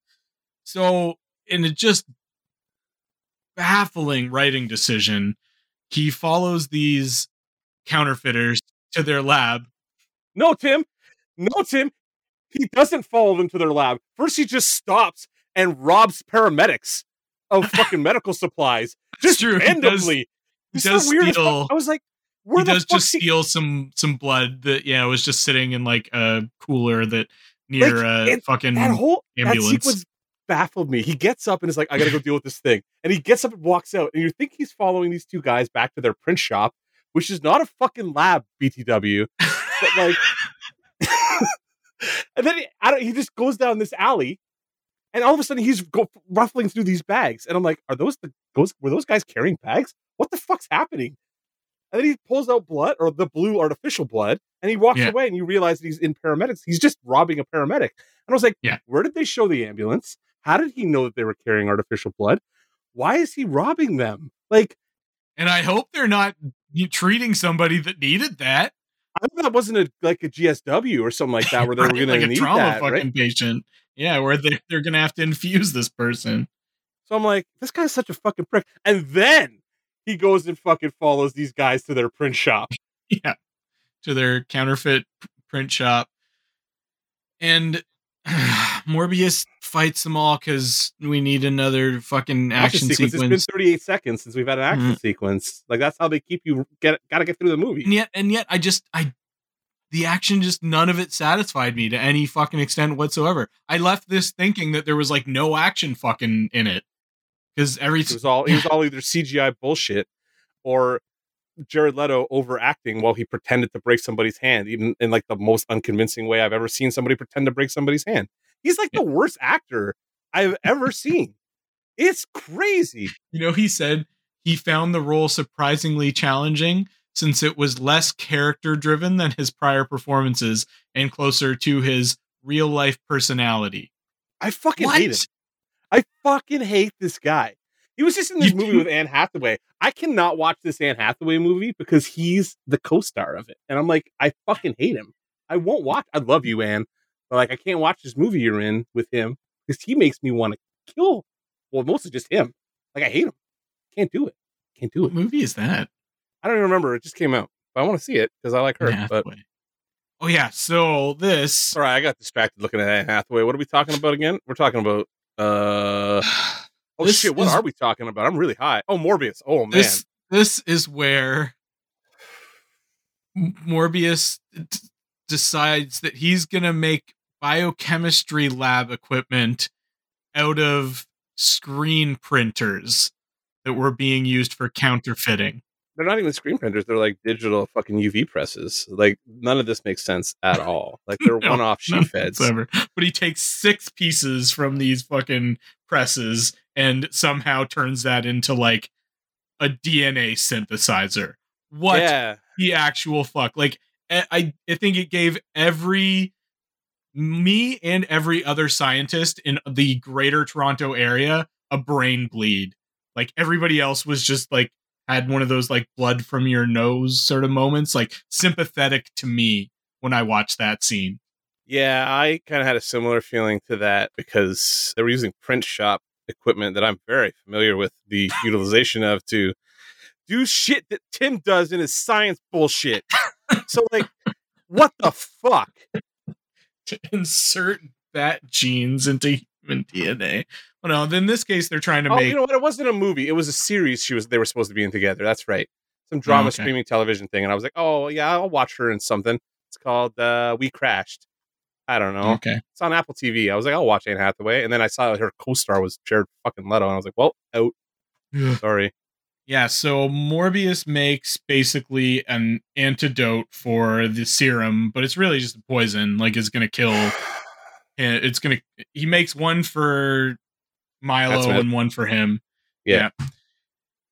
So, in a just baffling writing decision, he follows these counterfeiters to their lab. No, Tim. No, Tim. He doesn't follow them to their lab. First, he just stops and robs paramedics of fucking medical supplies. Just randomly. He does steal. I was like, where he the does fuck just he... steal some some blood that yeah it was just sitting in like a cooler that near like, a it, fucking that whole, ambulance. That sequence baffled me. He gets up and is like, I gotta go deal with this thing, and he gets up and walks out, and you think he's following these two guys back to their print shop, which is not a fucking lab, B T W. But like, and then he, I don't, he just goes down this alley, and all of a sudden he's go, ruffling through these bags, and I'm like, are those the those were those guys carrying bags? What the fuck's happening? And then he pulls out blood, or the blue artificial blood, and he walks yeah. away, and you realize that he's in paramedics. He's just robbing a paramedic. And I was like, yeah. where did they show the ambulance? How did he know that they were carrying artificial blood? Why is he robbing them? Like, and I hope they're not treating somebody that needed that. I thought that wasn't a, like a G S W or something like that, where they right, were going like to need trauma that, fucking right? patient. Yeah, where they, they're going to have to infuse this person. So I'm like, this guy's such a fucking prick. And then he goes and fucking follows these guys to their print shop. Yeah. To their counterfeit print shop. And Morbius fights them all because we need another fucking action, action sequence. sequence. It's been thirty-eight seconds since we've had an action mm-hmm. sequence. Like, that's how they keep you, get, gotta get through the movie. And yet, and yet I just, I, the action just, none of it satisfied me to any fucking extent whatsoever. I left this thinking that there was like no action fucking in it. Because every it was all it was all either C G I bullshit or Jared Leto overacting while he pretended to break somebody's hand, even in like the most unconvincing way I've ever seen somebody pretend to break somebody's hand. He's like yeah. the worst actor I've ever seen. It's crazy. You know, he said he found the role surprisingly challenging since it was less character driven than his prior performances and closer to his real life personality. I fucking what? hate it. I fucking hate this guy. He was just in this you movie do. with Anne Hathaway. I cannot watch this Anne Hathaway movie because he's the co-star of it. And I'm like, I fucking hate him. I won't watch. I love you, Anne. But like, I can't watch this movie you're in with him because he makes me want to kill. Well, mostly just him. Like, I hate him. Can't do it. Can't do it. What movie is that? I don't even remember. It just came out. But I want to see it because I like her. Anne but... Oh, yeah. So this. All right. I got distracted looking at Anne Hathaway. What are we talking about again? We're talking about. Uh oh this shit! What is, are we talking about? I'm really high. Oh, Morbius. Oh man, this, this is where Morbius d- decides that he's gonna make biochemistry lab equipment out of screen printers that were being used for counterfeiting. They're not even screen printers. They're like digital fucking U V presses. Like, none of this makes sense at all. Like, they're no, one-off sheet feds. Whatsoever. But he takes six pieces from these fucking presses and somehow turns that into like a D N A synthesizer. What yeah. the actual fuck? Like, I, I think it gave every me and every other scientist in the greater Toronto area a brain bleed. Like, everybody else was just like, had one of those like blood from your nose sort of moments, like sympathetic to me when I watched that scene. Yeah, I kind of had a similar feeling to that because they were using print shop equipment that I'm very familiar with the utilization of to do shit that Tim does in his science bullshit. So like, what the fuck? To insert bat genes into human D N A. Well, no, in this case, they're trying to oh, make... you know what? It wasn't a movie. It was a series She was. they were supposed to be in together. That's right. Some drama oh, okay. streaming television thing. And I was like, oh, yeah, I'll watch her in something. It's called uh, We Crashed. I don't know. Okay. It's on Apple T V. I was like, I'll watch Anne Hathaway. And then I saw her co-star was Jared fucking Leto. And I was like, well, out. Sorry. Yeah, so Morbius makes basically an antidote for the serum, but it's really just a poison. Like, it's going to kill... It's going to... He makes one for... Milo and one for him. Yeah. yeah.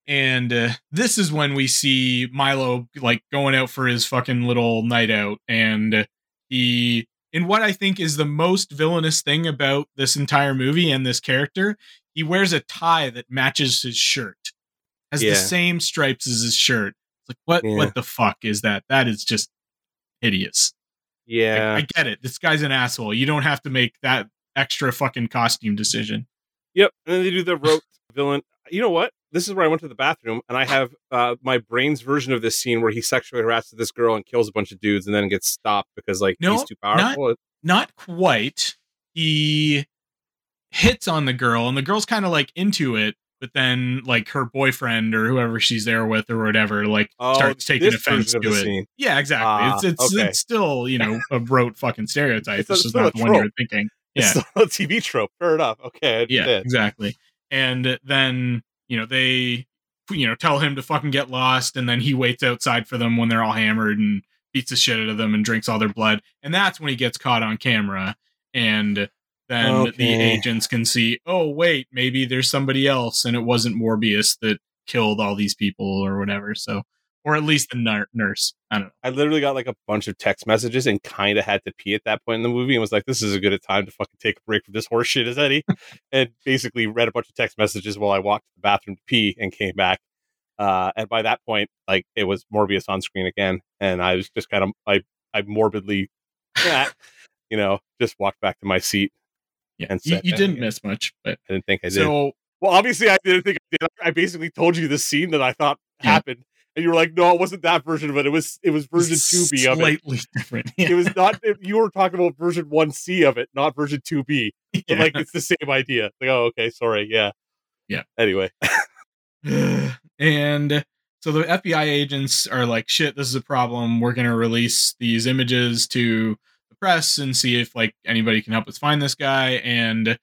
And uh, this is when we see Milo like going out for his fucking little night out. And he, in what I think is the most villainous thing about this entire movie and this character, he wears a tie that matches his shirt. Has yeah. the same stripes as his shirt. It's like, what, yeah. what the fuck is that? That is just hideous. Yeah. Like, I get it. This guy's an asshole. You don't have to make that extra fucking costume decision. Yep, and then they do the rote villain. You know what? This is where I went to the bathroom, and I have uh, my brain's version of this scene where he sexually harasses this girl and kills a bunch of dudes, and then gets stopped because like no, he's too powerful. Not, not quite. He hits on the girl, and the girl's kind of like into it, but then like her boyfriend or whoever she's there with or whatever, like oh, starts taking offense to it. Scene. Yeah, exactly. Uh, it's it's, okay. it's still, you know, a rote fucking stereotype. It's this a, is not the trope. One you're thinking. Yeah. It's still a T V trope. Fair enough. Okay. Yeah, did. Exactly. And then, you know, they, you know, tell him to fucking get lost. And then he waits outside for them when they're all hammered and beats the shit out of them and drinks all their blood. And that's when he gets caught on camera. And then okay. the agents can see, oh, wait, maybe there's somebody else. And it wasn't Morbius that killed all these people or whatever. So, or at least the nar- nurse. I don't know. I literally got like a bunch of text messages and kind of had to pee at that point in the movie and was like, this is as good a time to fucking take a break from this horse shit as any. And basically read a bunch of text messages while I walked to the bathroom to pee and came back. Uh, and by that point, like it was Morbius on screen again. And I was just kind of, I, I morbidly, you know, just walked back to my seat. Yeah, and you, you didn't again. Miss much, but I didn't think I did. So, well, obviously, I didn't think I did. I basically told you the scene that I thought yeah. happened, and you were like, "No, it wasn't that version of it. It was it was version two B of it, slightly different. Yeah. It was not. It, you were talking about version one C of it, not version two B. Yeah. But like it's the same idea. Like, oh, okay, sorry, yeah, yeah. Anyway, and so the F B I agents are like, "Shit, this is a problem. We're gonna release these images to." Press and see if like anybody can help us find this guy. And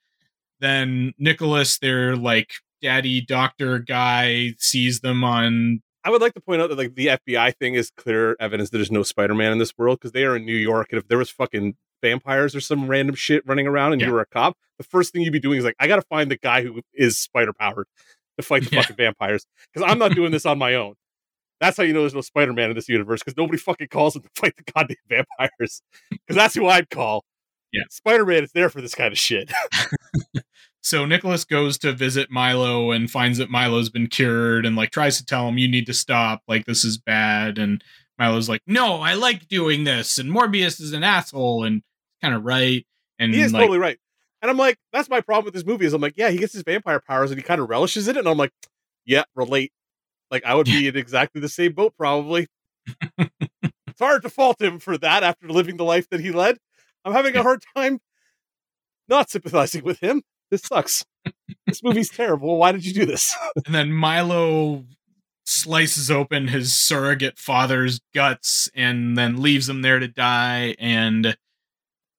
then Nicholas, their like daddy doctor guy, sees them on. I would like to point out that like the F B I thing is clear evidence that there's no Spider-Man in this world because they are in New York, and if there was fucking vampires or some random shit running around and yeah. you were a cop, the first thing you'd be doing is like, I gotta find the guy who is spider powered to fight the yeah. fucking vampires because I'm not doing this on my own. That's how you know there's no Spider-Man in this universe, because nobody fucking calls him to fight the goddamn vampires. Because that's who I'd call. Yeah, Spider-Man is there for this kind of shit. So Nicholas goes to visit Milo and finds that Milo's been cured and like tries to tell him, you need to stop. Like, this is bad. And Milo's like, no, I like doing this. And Morbius is an asshole and kind of right. And he is like, totally right. And I'm like, that's my problem with this movie is I'm like, yeah, he gets his vampire powers and he kind of relishes it. And I'm like, yeah, relate. Like, I would be in exactly the same boat, probably. It's hard to fault him for that after living the life that he led. I'm having a hard time not sympathizing with him. This sucks. This movie's terrible. Why did you do this? And then Milo slices open his surrogate father's guts and then leaves him there to die. And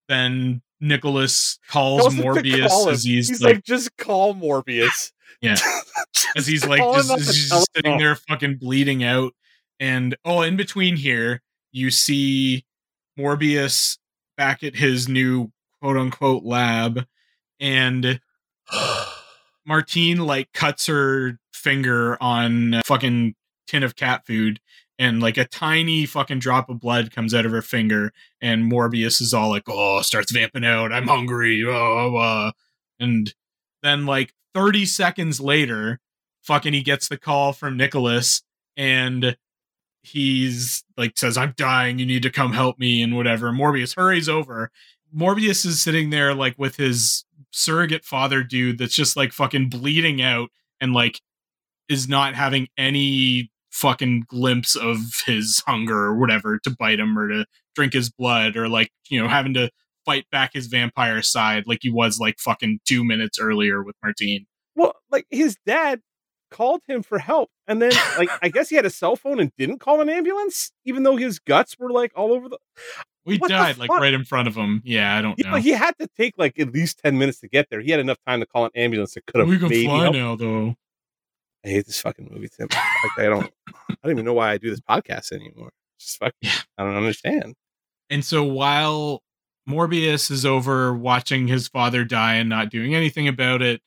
then Nicholas calls Morbius call as he's, he's like, like, just call Morbius. Yeah, as he's like, just, as he's just sitting there fucking bleeding out. And oh, in between here, you see Morbius back at his new quote unquote lab. And Martine like cuts her finger on a fucking tin of cat food. And like a tiny fucking drop of blood comes out of her finger. And Morbius is all like, oh, starts vamping out. I'm hungry. Oh, uh. And then like thirty seconds later, fucking he gets the call from Nicholas and he's like says, I'm dying. You need to come help me and whatever. Morbius hurries over. Morbius is sitting there like with his surrogate father dude that's just like fucking bleeding out and like is not having any fucking glimpse of his hunger or whatever to bite him or to drink his blood or like, you know, having to fight back his vampire side like he was like fucking two minutes earlier with Martine. Well, like his dad called him for help and then like I guess he had a cell phone and didn't call an ambulance even though his guts were like all over the we what died the like right in front of him. Yeah, I don't know. He, he had to take like at least ten minutes to get there. He had enough time to call an ambulance that could have. We can fly help. Now though. I hate this fucking movie, Tim. Like, I don't I don't even know why I do this podcast anymore. Just fucking yeah. I don't understand. And so while Morbius is over watching his father die and not doing anything about it,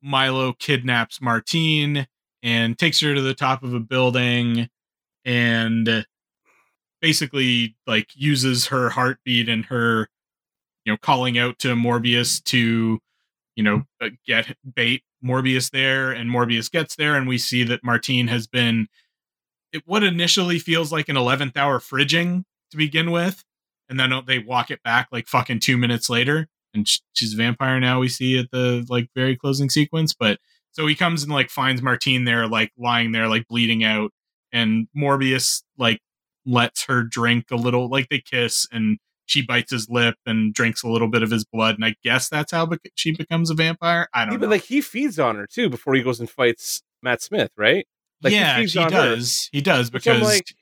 Milo kidnaps Martine and takes her to the top of a building and basically like uses her heartbeat and her, you know, calling out to Morbius to, you know, get bait Morbius there. And Morbius gets there and we see that Martine has been it, what initially feels like an eleventh hour fridging to begin with. And then they walk it back like fucking two minutes later. And she's a vampire now, we see at the like very closing sequence. But so he comes and like finds Martine there, like lying there, like bleeding out. And Morbius like lets her drink a little, like they kiss and she bites his lip and drinks a little bit of his blood, and I guess that's how be- she becomes a vampire. I don't yeah, know. But like he feeds on her too before he goes and fights Matt Smith, right? Like, yeah, he, he does. Her. He does because like,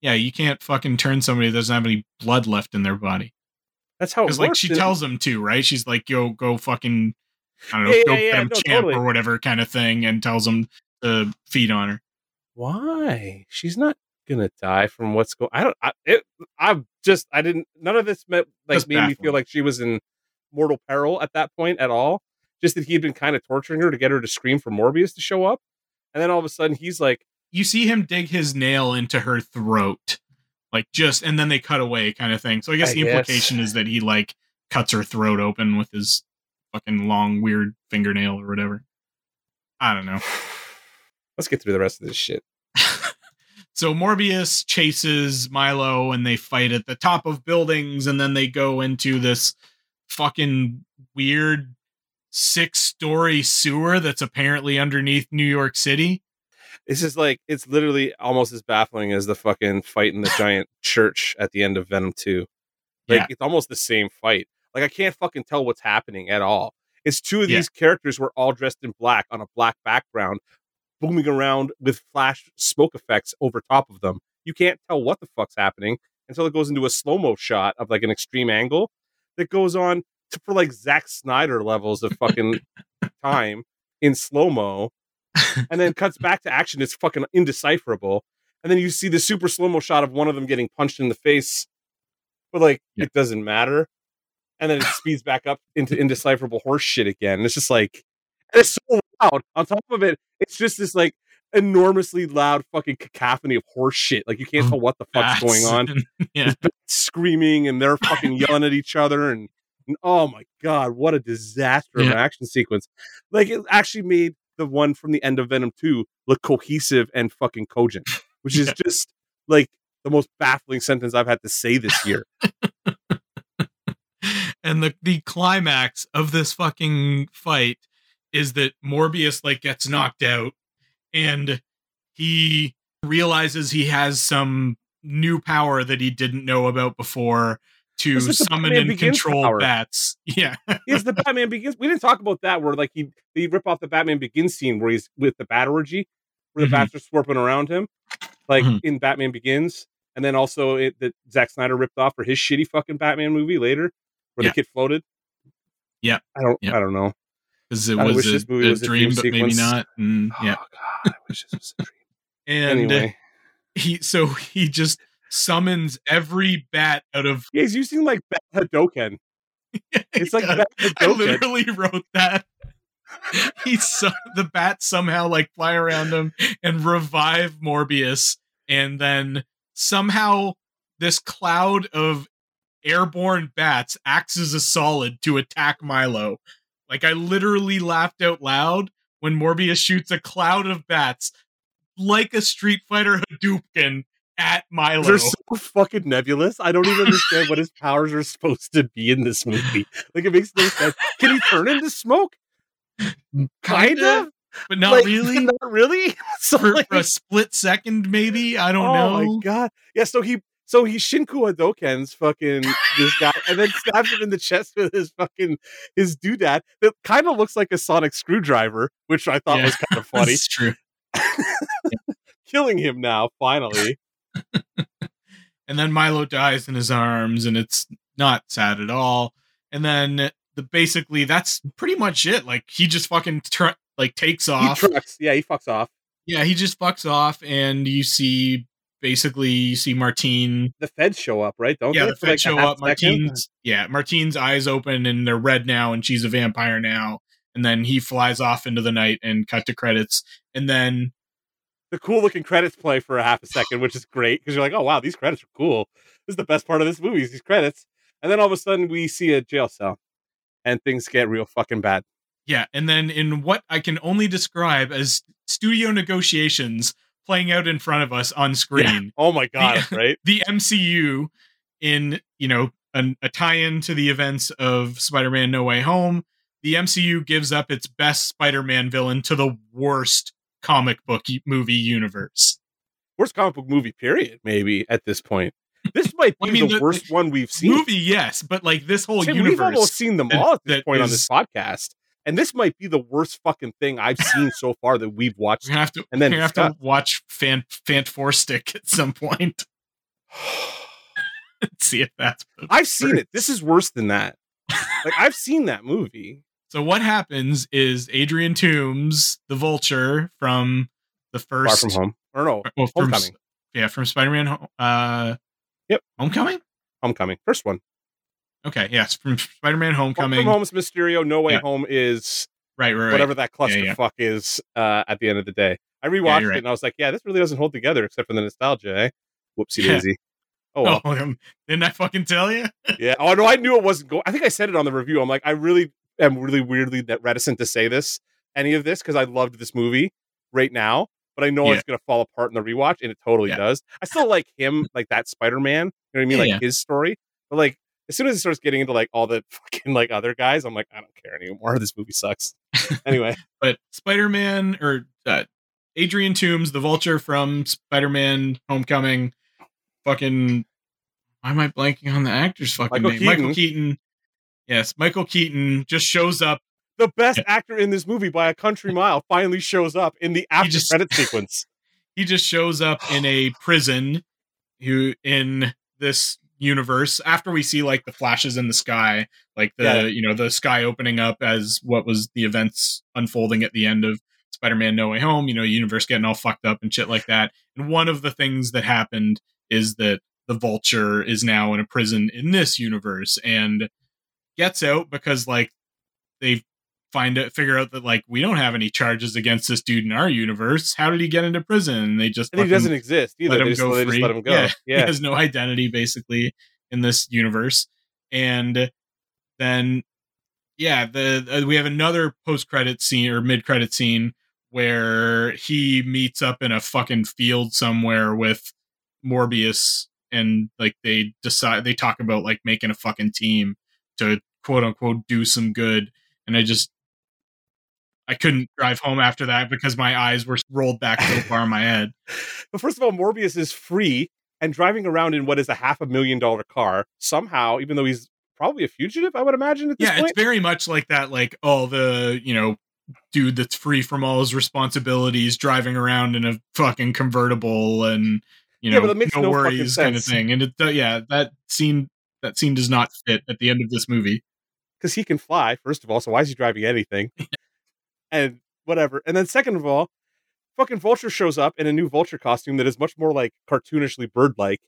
yeah, you can't fucking turn somebody that doesn't have any blood left in their body. That's how it works. Like she tells him to, right? She's like, "Yo, go fucking, I don't know, yeah, go yeah, get yeah, him no, champ totally. or whatever kind of thing," and tells him to feed on her. Why? She's not gonna die from what's going. I don't. I, it, I just. I didn't. None of this meant like That's made baffling. me feel like she was in mortal peril at that point at all. Just that he'd been kind of torturing her to get her to scream for Morbius to show up, and then all of a sudden he's like, you see him dig his nail into her throat. Like just, and then they cut away kind of thing. So I guess I the implication guess. is that he like cuts her throat open with his fucking long, weird fingernail or whatever. I don't know. Let's get through the rest of this shit. So Morbius chases Milo and they fight at the top of buildings. And then they go into this fucking weird six story sewer that's apparently underneath New York City. This is like, it's literally almost as baffling as the fucking fight in the giant church at the end of Venom two. Like, yeah. It's almost the same fight. Like, I can't fucking tell what's happening at all. It's two of yeah. these characters were all dressed in black on a black background, booming around with flash smoke effects over top of them. You can't tell what the fuck's happening until it goes into a slow-mo shot of, like, an extreme angle that goes on to, for, like, Zack Snyder levels of fucking time in slow-mo. And then cuts back to action. It's fucking indecipherable. And then you see the super slow-mo shot of one of them getting punched in the face. But, like, yeah. it doesn't matter. And then it speeds back up into indecipherable horse shit again. And it's just, like, and it's so loud. On top of it, it's just this, like, enormously loud fucking cacophony of horse shit. Like, you can't tell what the fuck's That's, going on. Yeah. Screaming, and they're fucking yelling at each other. And, and oh, my God, what a disaster yeah. of an action sequence. Like, it actually made the one from the end of Venom two look cohesive and fucking cogent, which is yeah. just like the most baffling sentence I've had to say this year. And the, the climax of this fucking fight is that Morbius like gets knocked out and he realizes he has some new power that he didn't know about before to summon and control power. bats. Yeah. Is the Batman Begins. We didn't talk about that where like he, they rip off the Batman Begins scene where he's with the bat orgy, where mm-hmm. the bats are swarping around him, like mm-hmm. in Batman Begins. And then also it, that Zack Snyder ripped off for his shitty fucking Batman movie later where yeah. the kid floated. Yeah. I don't, yeah. I don't know. Cause it I was, a, this movie a, was a dream, dream but sequence. Maybe not. And, yeah. Oh God, I wish this was a dream. And anyway. uh, he, so he just, summons every bat out of yeah, he's using like Bat Hadoken. Yeah, it's like Bat Hadoken. I literally wrote that. He's su- the bats somehow like fly around him and revive Morbius, and then somehow this cloud of airborne bats acts as a solid to attack Milo. Like I literally laughed out loud when Morbius shoots a cloud of bats like a Street Fighter Hadouken at Milo. They're so fucking nebulous. I don't even understand what his powers are supposed to be in this movie. Like, it makes no sense. Can he turn into smoke? Kind of? But not like, really? Not really? So for, like, for a split second, maybe? I don't oh know. Oh my god. Yeah, so he so he Shinku Hadokens fucking this guy and then stabs him in the chest with his fucking his doodad that kind of looks like a sonic screwdriver, which I thought yeah, was kind of funny. That's true. Killing him now, finally. And then Milo dies in his arms and it's not sad at all. And then the basically that's pretty much it. Like he just fucking tr- like takes off. He trucks. Yeah, he fucks off. Yeah, he just fucks off and you see basically you see Martine. The feds show up, right? Don't yeah, they? The feds like show up. Martine's yeah, Martine's eyes open and they're red now and she's a vampire now. And then he flies off into the night and cut to credits. And then the cool looking credits play for a half a second, which is great because you're like, oh, wow, these credits are cool. This is the best part of this movie is these credits. And then all of a sudden we see a jail cell and things get real fucking bad. Yeah. And then in what I can only describe as studio negotiations playing out in front of us on screen. Yeah. Oh, my God. The, right. The M C U in, you know, an, a tie-in to the events of Spider-Man No Way Home. The M C U gives up its best Spider-Man villain to the worst comic book movie universe. Worst comic book movie period, maybe, at this point. This might be I mean, the, the worst the, one we've seen. Movie, yes, but like this whole Tim, universe. We've almost seen them all at this point is, on this podcast. And this might be the worst fucking thing I've seen so far that we've watched. We have to, and then we have to watch Fan Fant Four Stick at some point. See if that's. I've seen it. This is worse than that. Like I've seen that movie. So what happens is Adrian Toomes, the Vulture from the first Far From Home. Or no, well, from, Homecoming. Yeah, from Spider-Man. Uh, yep, Homecoming. Homecoming, first one. Okay, yes, from Spider-Man Homecoming. Home is Mysterio. No Way yeah. Home is right, right, right. Whatever that clusterfuck yeah, yeah. is uh, at the end of the day. I rewatched yeah, it right. and I was like, yeah, this really doesn't hold together except for the nostalgia. Eh? Whoopsie yeah. daisy. Oh, well. oh, didn't I fucking tell you? yeah. Oh no, I knew it wasn't going. I think I said it on the review. I'm like, I really am really weirdly that reticent to say this, any of this, because I loved this movie right now, but I know yeah. it's gonna fall apart in the rewatch, and it totally yeah. does. I still like him, like that Spider-Man. You know what I mean? Yeah, like yeah. his story, but like. As soon as it starts getting into like all the fucking like other guys, I'm like, I don't care anymore. This movie sucks. Anyway, but Spider-Man or uh, Adrian Toomes, the Vulture from Spider-Man Homecoming, fucking. Why am I blanking on the actor's fucking Michael name? Keaton. Michael Keaton. Yes, Michael Keaton just shows up. The best yeah. actor in this movie by a country mile finally shows up in the after just, credit sequence. He just shows up in a prison. Who in this. Universe after we see like the flashes in the sky, like the yeah. you know the sky opening up as what was the events unfolding at the end of Spider-Man No Way Home, you know, universe getting all fucked up and shit like that. And one of the things that happened is that the Vulture is now in a prison in this universe and gets out because like they find out figure out that like we don't have any charges against this dude in our universe. How did he get into prison? They just and he doesn't exist either. Let him they just, go they free. Just let him go. Yeah. Yeah. He has no identity basically in this universe. And then yeah, the uh, we have another post-credit scene or mid-credit scene where he meets up in a fucking field somewhere with Morbius and like they decide they talk about like making a fucking team to quote unquote do some good. And I just I couldn't drive home after that because my eyes were rolled back so far in my head. But first of all, Morbius is free and driving around in what is a half a million dollar car somehow, even though he's probably a fugitive, I would imagine. At this yeah, point. It's very much like that. Like, oh, the, you know, dude that's free from all his responsibilities, driving around in a fucking convertible and, you know, yeah, but no, no worries kind of thing. And it, uh, yeah, that scene, that scene does not fit at the end of this movie. Because he can fly, first of all, so why is he driving anything? And whatever. And then second of all, fucking Vulture shows up in a new Vulture costume that is much more like cartoonishly bird-like.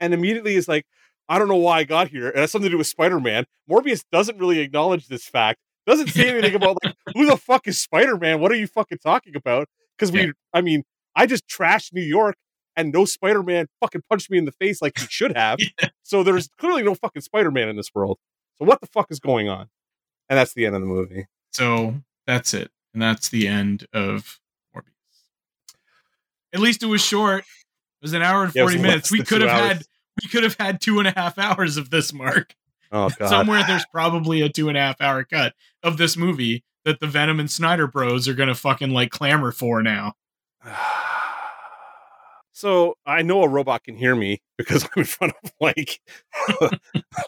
And immediately is like, I don't know why I got here. It has something to do with Spider-Man. Morbius doesn't really acknowledge this fact. Doesn't say anything about, like, who the fuck is Spider-Man? What are you fucking talking about? Because we, yeah. I mean, I just trashed New York. And no Spider-Man fucking punched me in the face like he should have. yeah. So there's clearly no fucking Spider-Man in this world. So what the fuck is going on? And that's the end of the movie. So that's it. And that's the end of Morbius. At least it was short. It was an hour and forty yeah, minutes. We could have hours. had we could have had two and a half hours of this, Mark. Oh God. Somewhere there's probably a two and a half hour cut of this movie that the Venom and Snyder Bros are gonna fucking like clamor for now. So I know a robot can hear me because I'm in front of like,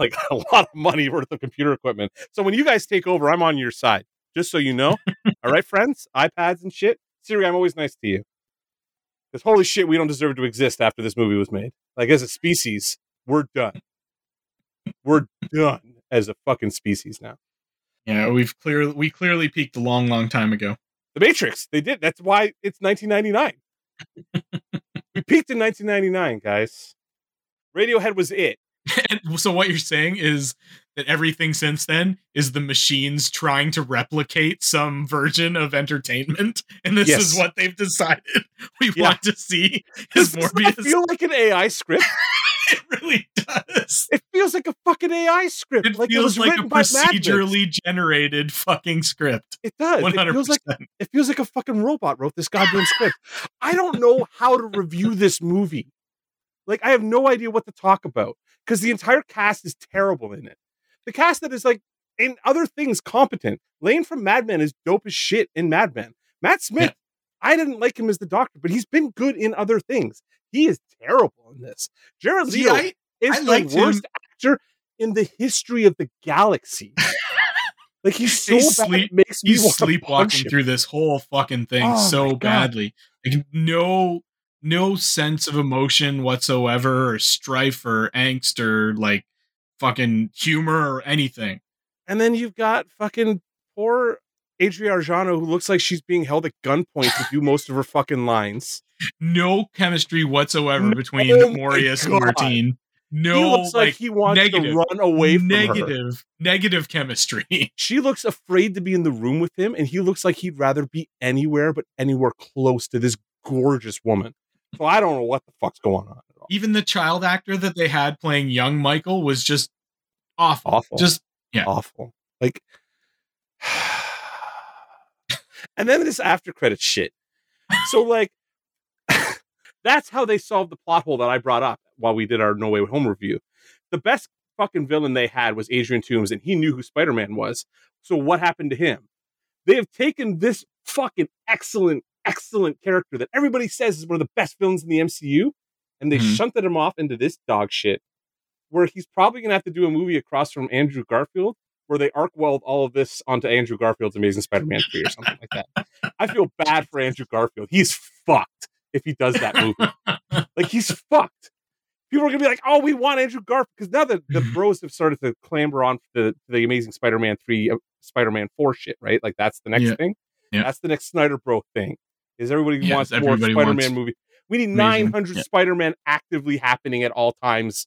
like a lot of money worth of computer equipment. So when you guys take over, I'm on your side, just so you know. All right, friends, iPads and shit. Siri, I'm always nice to you. Because holy shit, we don't deserve to exist after this movie was made. Like as a species, we're done. We're done as a fucking species now. Yeah, we've clearly, we clearly peaked a long, long time ago. The Matrix, they did. That's why it's nineteen ninety-nine. We peaked in nineteen ninety-nine, guys. Radiohead was it. And so what you're saying is that everything since then is the machines trying to replicate some version of entertainment, and this yes. is what they've decided we yeah. want to see. Is Morbius? Does it feel like an A I script? It really does. It feels like a fucking A I script. It like feels it was like a procedurally generated fucking script. It does. one hundred percent. It feels like it feels like a fucking robot wrote this goddamn script. I don't know how to review this movie. Like, I have no idea what to talk about because the entire cast is terrible in it. The cast that is like in other things competent. Lane from Mad Men is dope as shit in Mad Men. Matt Smith. Yeah. I didn't like him as the Doctor, but he's been good in other things. He is terrible in this. Jared Leto I, is I the worst him. actor in the history of the galaxy. Like, he's so he's bad, sleep, it makes me he's sleepwalking through this whole fucking thing oh so badly. Like, no, no sense of emotion whatsoever, or strife, or angst, or like fucking humor or anything. And then you've got fucking poor Adria Arjano, who looks like she's being held at gunpoint to do most of her fucking lines. No chemistry whatsoever no, between oh Morbius and Martine. No, he looks like, like he wants negative, to run away from negative, her. Negative chemistry. She looks afraid to be in the room with him, and he looks like he'd rather be anywhere but anywhere close to this gorgeous woman. So I don't know what the fuck's going on at all. Even the child actor that they had playing young Michael was just awful. Awful. Just yeah. Awful. Like, and then this after credit shit. So like, that's how they solved the plot hole that I brought up while we did our No Way Home review. The best fucking villain they had was Adrian Toomes, and he knew who Spider-Man was. So what happened to him? They have taken this fucking excellent, excellent character that everybody says is one of the best villains in the M C U, and they mm-hmm. shunted him off into this dog shit, where he's probably going to have to do a movie across from Andrew Garfield, where they arc weld all of this onto Andrew Garfield's Amazing Spider-Man three or something like that. I feel bad for Andrew Garfield. He's fucked if he does that movie. Like, he's fucked. People are going to be like, oh, we want Andrew Garfield. Because now the, the bros have started to clamber on the, the Amazing Spider-Man three, uh, Spider-Man four shit, right? Like, that's the next yeah. thing. Yeah. That's the next Snyder Bro thing. Is everybody yes, wants everybody more Spider-Man wants movie. We need amazing. nine hundred yeah. Spider-Man actively happening at all times.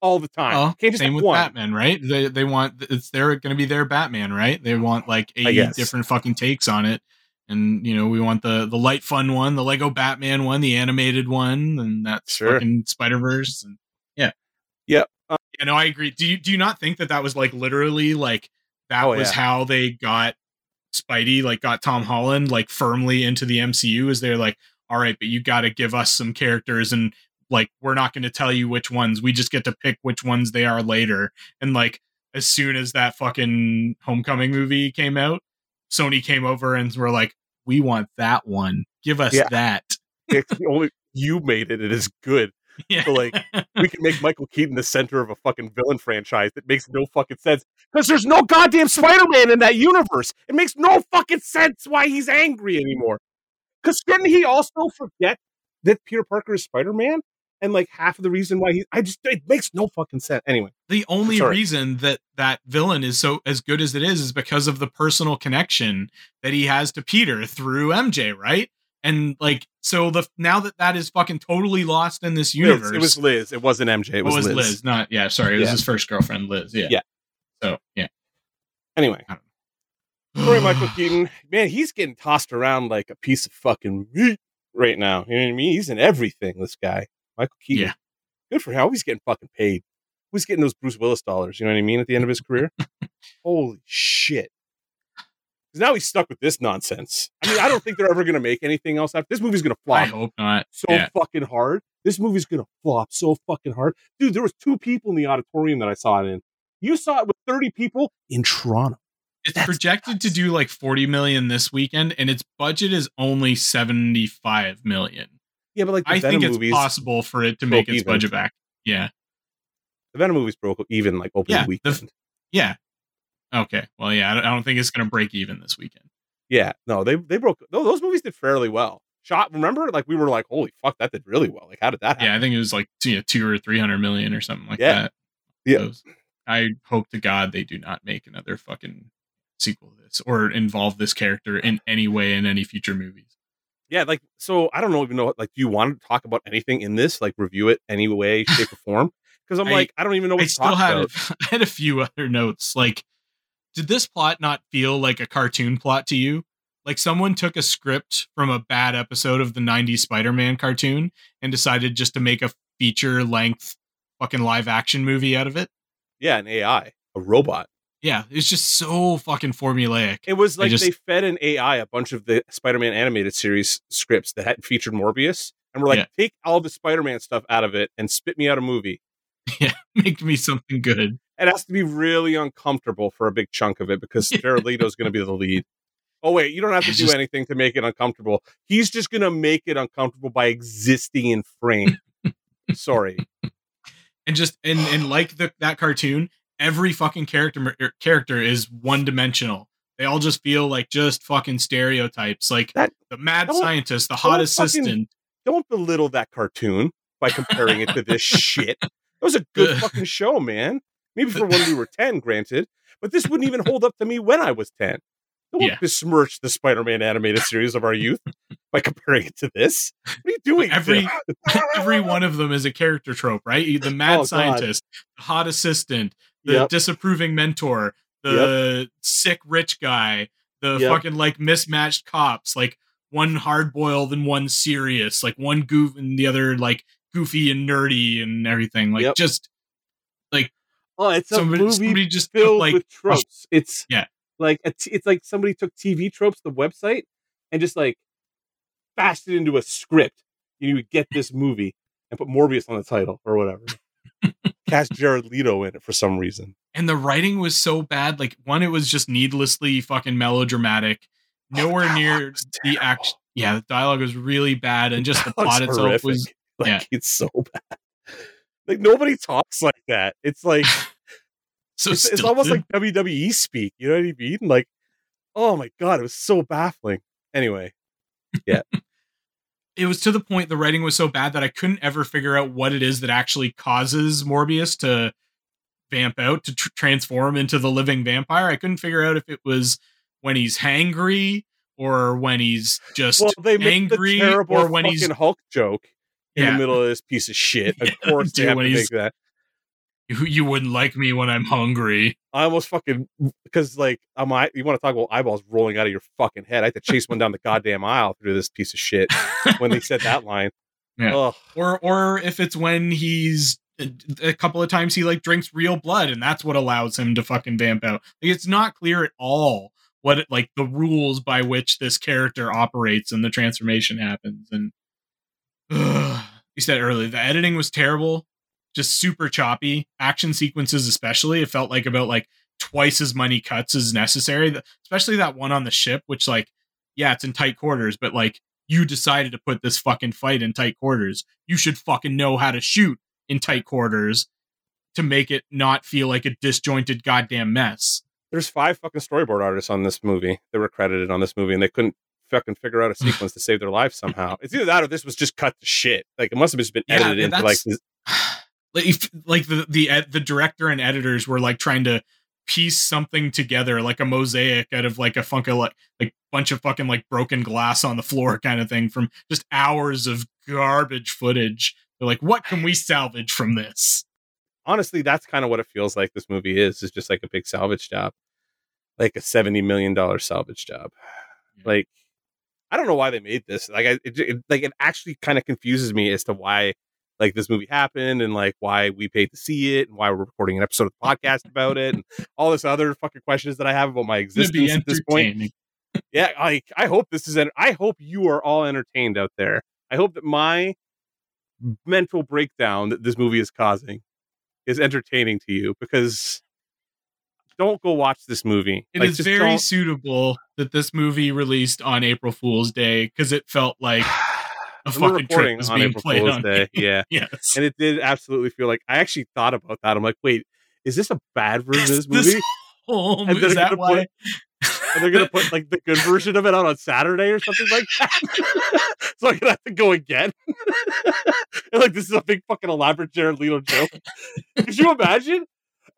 All the time. Well, Can't just same with one. Batman, right? They they want, it's their, going to be their Batman, right? They want like eighty different fucking takes on it. And, you know, we want the, the light fun one, the Lego Batman one, the animated one, and that's sure. fucking Spider-Verse. And yeah. Yeah. Um, yeah, no, I agree. Do you, do you not think that that was like literally like that oh, was yeah. how they got Spidey, like got Tom Holland like firmly into the M C U, is they're like, all right, but you got to give us some characters, and like, we're not going to tell you which ones, we just get to pick which ones they are later. And like, as soon as that fucking Homecoming movie came out, Sony came over and were like, we want that one. Give us yeah. that. It's the only you made it. It is good. Yeah. So like, we can make Michael Keaton the center of a fucking villain franchise that makes no fucking sense because there's no goddamn Spider-Man in that universe. It makes no fucking sense why he's angry anymore. Because couldn't he also forget that Peter Parker is Spider-Man? And like half of the reason why he, I just, it makes no fucking sense. Anyway, the only Sorry. reason that that villain is so as good as it is, is because of the personal connection that he has to Peter through M J. Right. And like, so the, now that that is fucking totally lost in this universe, Liz. It was Liz. It wasn't M J. It was, it was Liz. Liz. Not. Yeah. Sorry. It was yeah. his first girlfriend, Liz. Yeah. Yeah. So yeah. Anyway. Sorry, Michael Keaton, man, he's getting tossed around like a piece of fucking meat right now. You know what I mean? He's in everything. This guy. Michael Keaton, yeah. good for him. He's getting fucking paid. Who's getting those Bruce Willis dollars? You know what I mean? At the end of his career, holy shit! Because now he's stuck with this nonsense. I mean, I don't think they're ever going to make anything else after this movie's going to flop. I hope not. So yeah. fucking hard. This movie's going to flop so fucking hard, dude. There was two people in the auditorium that I saw it in. You saw it with thirty people in Toronto. It's That's projected nuts. to do like forty million this weekend, and its budget is only seventy-five million. Yeah, but like the I Venom think it's movies possible for it to make its even. budget back. Yeah, the Venom movies broke even like opening yeah, weekend. The, yeah. Okay. Well, yeah, I don't, I don't think it's going to break even this weekend. Yeah. No, they they broke. No, those movies did fairly well. Shot. Remember, like we were like, holy fuck, that did really well. Like, how did that happen? Yeah, I think it was like you know, two or three hundred million or something like yeah. that. Yeah. So I hope to God they do not make another fucking sequel to this or involve this character in any way in any future movies. Yeah, like, so I don't know, even know, like, do you want to talk about anything in this? Like, review it any way, shape, or form? Because I'm I, like, I don't even know what I to still talk had about. A, I had a few other notes. Like, did this plot not feel like a cartoon plot to you? Like, someone took a script from a bad episode of the nineties Spider-Man cartoon and decided just to make a feature-length fucking live-action movie out of it? Yeah, an A I. A robot. Yeah, it's just so fucking formulaic. It was like just, they fed an A I a bunch of the Spider-Man animated series scripts that had featured Morbius. And we're like, yeah. take all the Spider-Man stuff out of it and spit me out a movie. Yeah, make me something good. It has to be really uncomfortable for a big chunk of it because Jared Leto's going to be the lead. Oh, wait, you don't have to do anything to make it uncomfortable. He's just going to make it uncomfortable by existing in frame. Sorry. And just and, and like the, that cartoon, every fucking character character is one dimensional. They all just feel like just fucking stereotypes. Like that, the mad scientist, the hot assistant. Fucking, don't belittle that cartoon by comparing it to this shit. That was a good fucking show, man. Maybe for when we were ten, granted. But this wouldn't even hold up to me when I was ten. Don't yeah. besmirch the Spider-Man animated series of our youth by comparing it to this. What are you doing? Every every one of them is a character trope, right? The mad oh, scientist, God. the hot assistant, the yep. disapproving mentor, the yep. sick rich guy, the yep. fucking like mismatched cops, like one hard-boiled and one serious, like one goof and the other like goofy and nerdy and everything. Like yep. just like oh, it's somebody, a movie somebody just filled took, like, with tropes. It's yeah. Like a t- it's like somebody took T V tropes, the website, and just like bashed it into a script. You would get this movie and put Morbius on the title or whatever. Cast Jared Leto in it for some reason. And the writing was so bad. Like one, it was just needlessly fucking melodramatic. Nowhere oh, near the action. Yeah, the dialogue was really bad, and just the, the plot itself horrific. was like yeah. it's so bad. Like nobody talks like that. It's like. So it's, it's almost like W W E speak, you know what I mean? Like, oh my God, it was so baffling. Anyway, yeah. It was to the point the writing was so bad that I couldn't ever figure out what it is that actually causes Morbius to vamp out, to tr- transform into the living vampire. I couldn't figure out if it was when he's hangry or when he's just well, they angry the terrible or when he's Hulk joke in yeah. the middle of this piece of shit. Of yeah, course, they have to make that. You wouldn't like me when I'm hungry. I almost fucking because like I'm. You want to talk about eyeballs rolling out of your fucking head? I had to chase one down the goddamn aisle through this piece of shit when they said that line. Yeah. Or or if it's when he's a couple of times he like drinks real blood and that's what allows him to fucking vamp out. Like, it's not clear at all what it, like the rules by which this character operates and the transformation happens. And uh, you said earlier the editing was terrible. Just super choppy action sequences, especially it felt like about like twice as many cuts as necessary, especially that one on the ship, which like, yeah, it's in tight quarters, but like you decided to put this fucking fight in tight quarters. You should fucking know how to shoot in tight quarters to make it not feel like a disjointed goddamn mess. There's five fucking storyboard artists on this movie that were credited on this movie and they couldn't fucking figure out a sequence to save their lives somehow. It's either that or this was just cut to shit. Like it must have just been yeah, edited into like this. If, like the the ed- the director and editors were like trying to piece something together like a mosaic out of like a funko like like bunch of fucking like broken glass on the floor kind of thing from just hours of garbage footage. They're like, what can we salvage from this? Honestly, that's kind of what it feels like this movie is. It's just like a big salvage job, like a seventy million dollars salvage job. Yeah. Like, I don't know why they made this. Like, I, it, it, like it actually kind of confuses me as to why like this movie happened and like why we paid to see it and why we're recording an episode of the podcast about it and all this other fucking questions that I have about my existence at this point. Yeah. Like I hope this is, enter- I hope you are all entertained out there. I hope that my mental breakdown that this movie is causing is entertaining to you because don't go watch this movie. It like, is very don't... suitable that this movie released on April Fool's Day. Cause it felt like, a fucking recording on April Fool's Day. Yeah. Yes. And it did absolutely feel like I actually thought about that. I'm like, wait, is this a bad version of this movie? And is that why? And they're going to put like the good version of it out on Saturday or something like that. So I'm going to have to go again. And like, this is a big fucking elaborate Jared Leto joke. Could you imagine?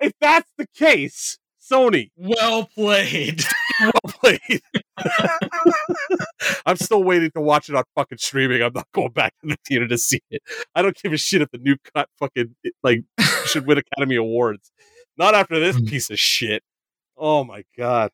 If that's the case, Sony. Well played. Well played. I'm still waiting to watch it on fucking streaming. I'm not going back to the theater to see it. I don't give a shit if the new cut fucking like should win Academy Awards. Not after this piece of shit. Oh my God.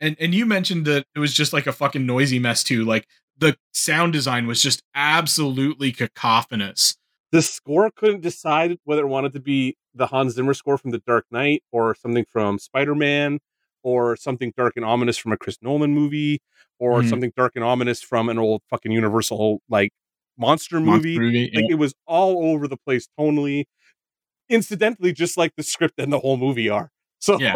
And and you mentioned that it was just like a fucking noisy mess too. Like the sound design was just absolutely cacophonous. The score couldn't decide whether it wanted to be the Hans Zimmer score from The Dark Knight or something from Spider-Man. Or something dark and ominous from a Chris Nolan movie, or mm. something dark and ominous from an old fucking Universal like monster, monster movie. movie like yeah. It was all over the place tonally, incidentally, just like the script and the whole movie are. So yeah.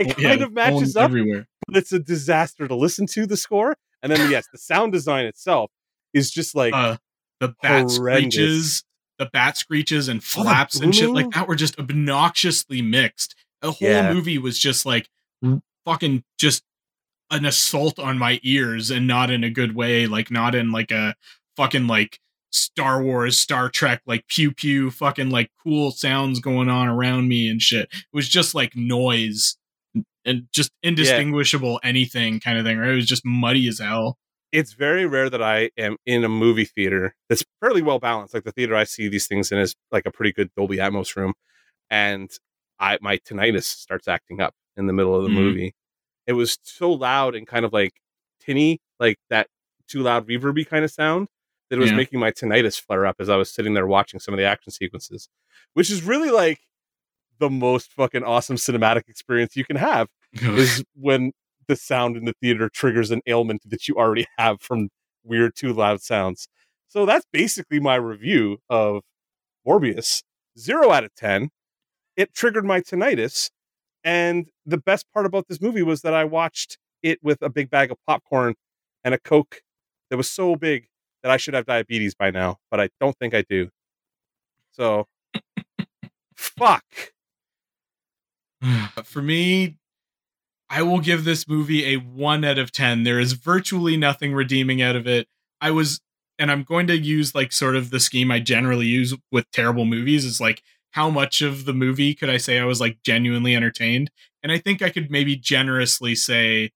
it kind yeah. of matches Tones up. Everywhere. but it's a disaster to listen to, the score. And then, yes, the sound design itself is just like uh, the bat horrendous. screeches, the bat screeches and flaps oh, and shit like that were just obnoxiously mixed. The whole yeah. movie was just like fucking just an assault on my ears, and not in a good way. Like, not in like a fucking like Star Wars, Star Trek, like pew pew fucking like cool sounds going on around me and shit. It was just like noise and just indistinguishable yeah. anything kind of thing, right? It was just muddy as hell. It's very rare that I am in a movie theater that's fairly well balanced. Like the theater I see these things in is like a pretty good Dolby Atmos room, and I my tinnitus starts acting up in the middle of the mm. movie. It was so loud and kind of like tinny, like that too loud reverby kind of sound, that it was yeah. making my tinnitus flare up as I was sitting there watching some of the action sequences, which is really like the most fucking awesome cinematic experience you can have is when the sound in the theater triggers an ailment that you already have from weird, too loud sounds. So that's basically my review of Morbius. Zero out of ten. It triggered my tinnitus. And the best part about this movie was that I watched it with a big bag of popcorn and a Coke that was so big that I should have diabetes by now, but I don't think I do. So, fuck. For me, I will give this movie a one out of ten. There is virtually nothing redeeming out of it. I was, and I'm going to use like sort of the scheme I generally use with terrible movies, is like, how much of the movie could I say I was like genuinely entertained? And I think I could maybe generously say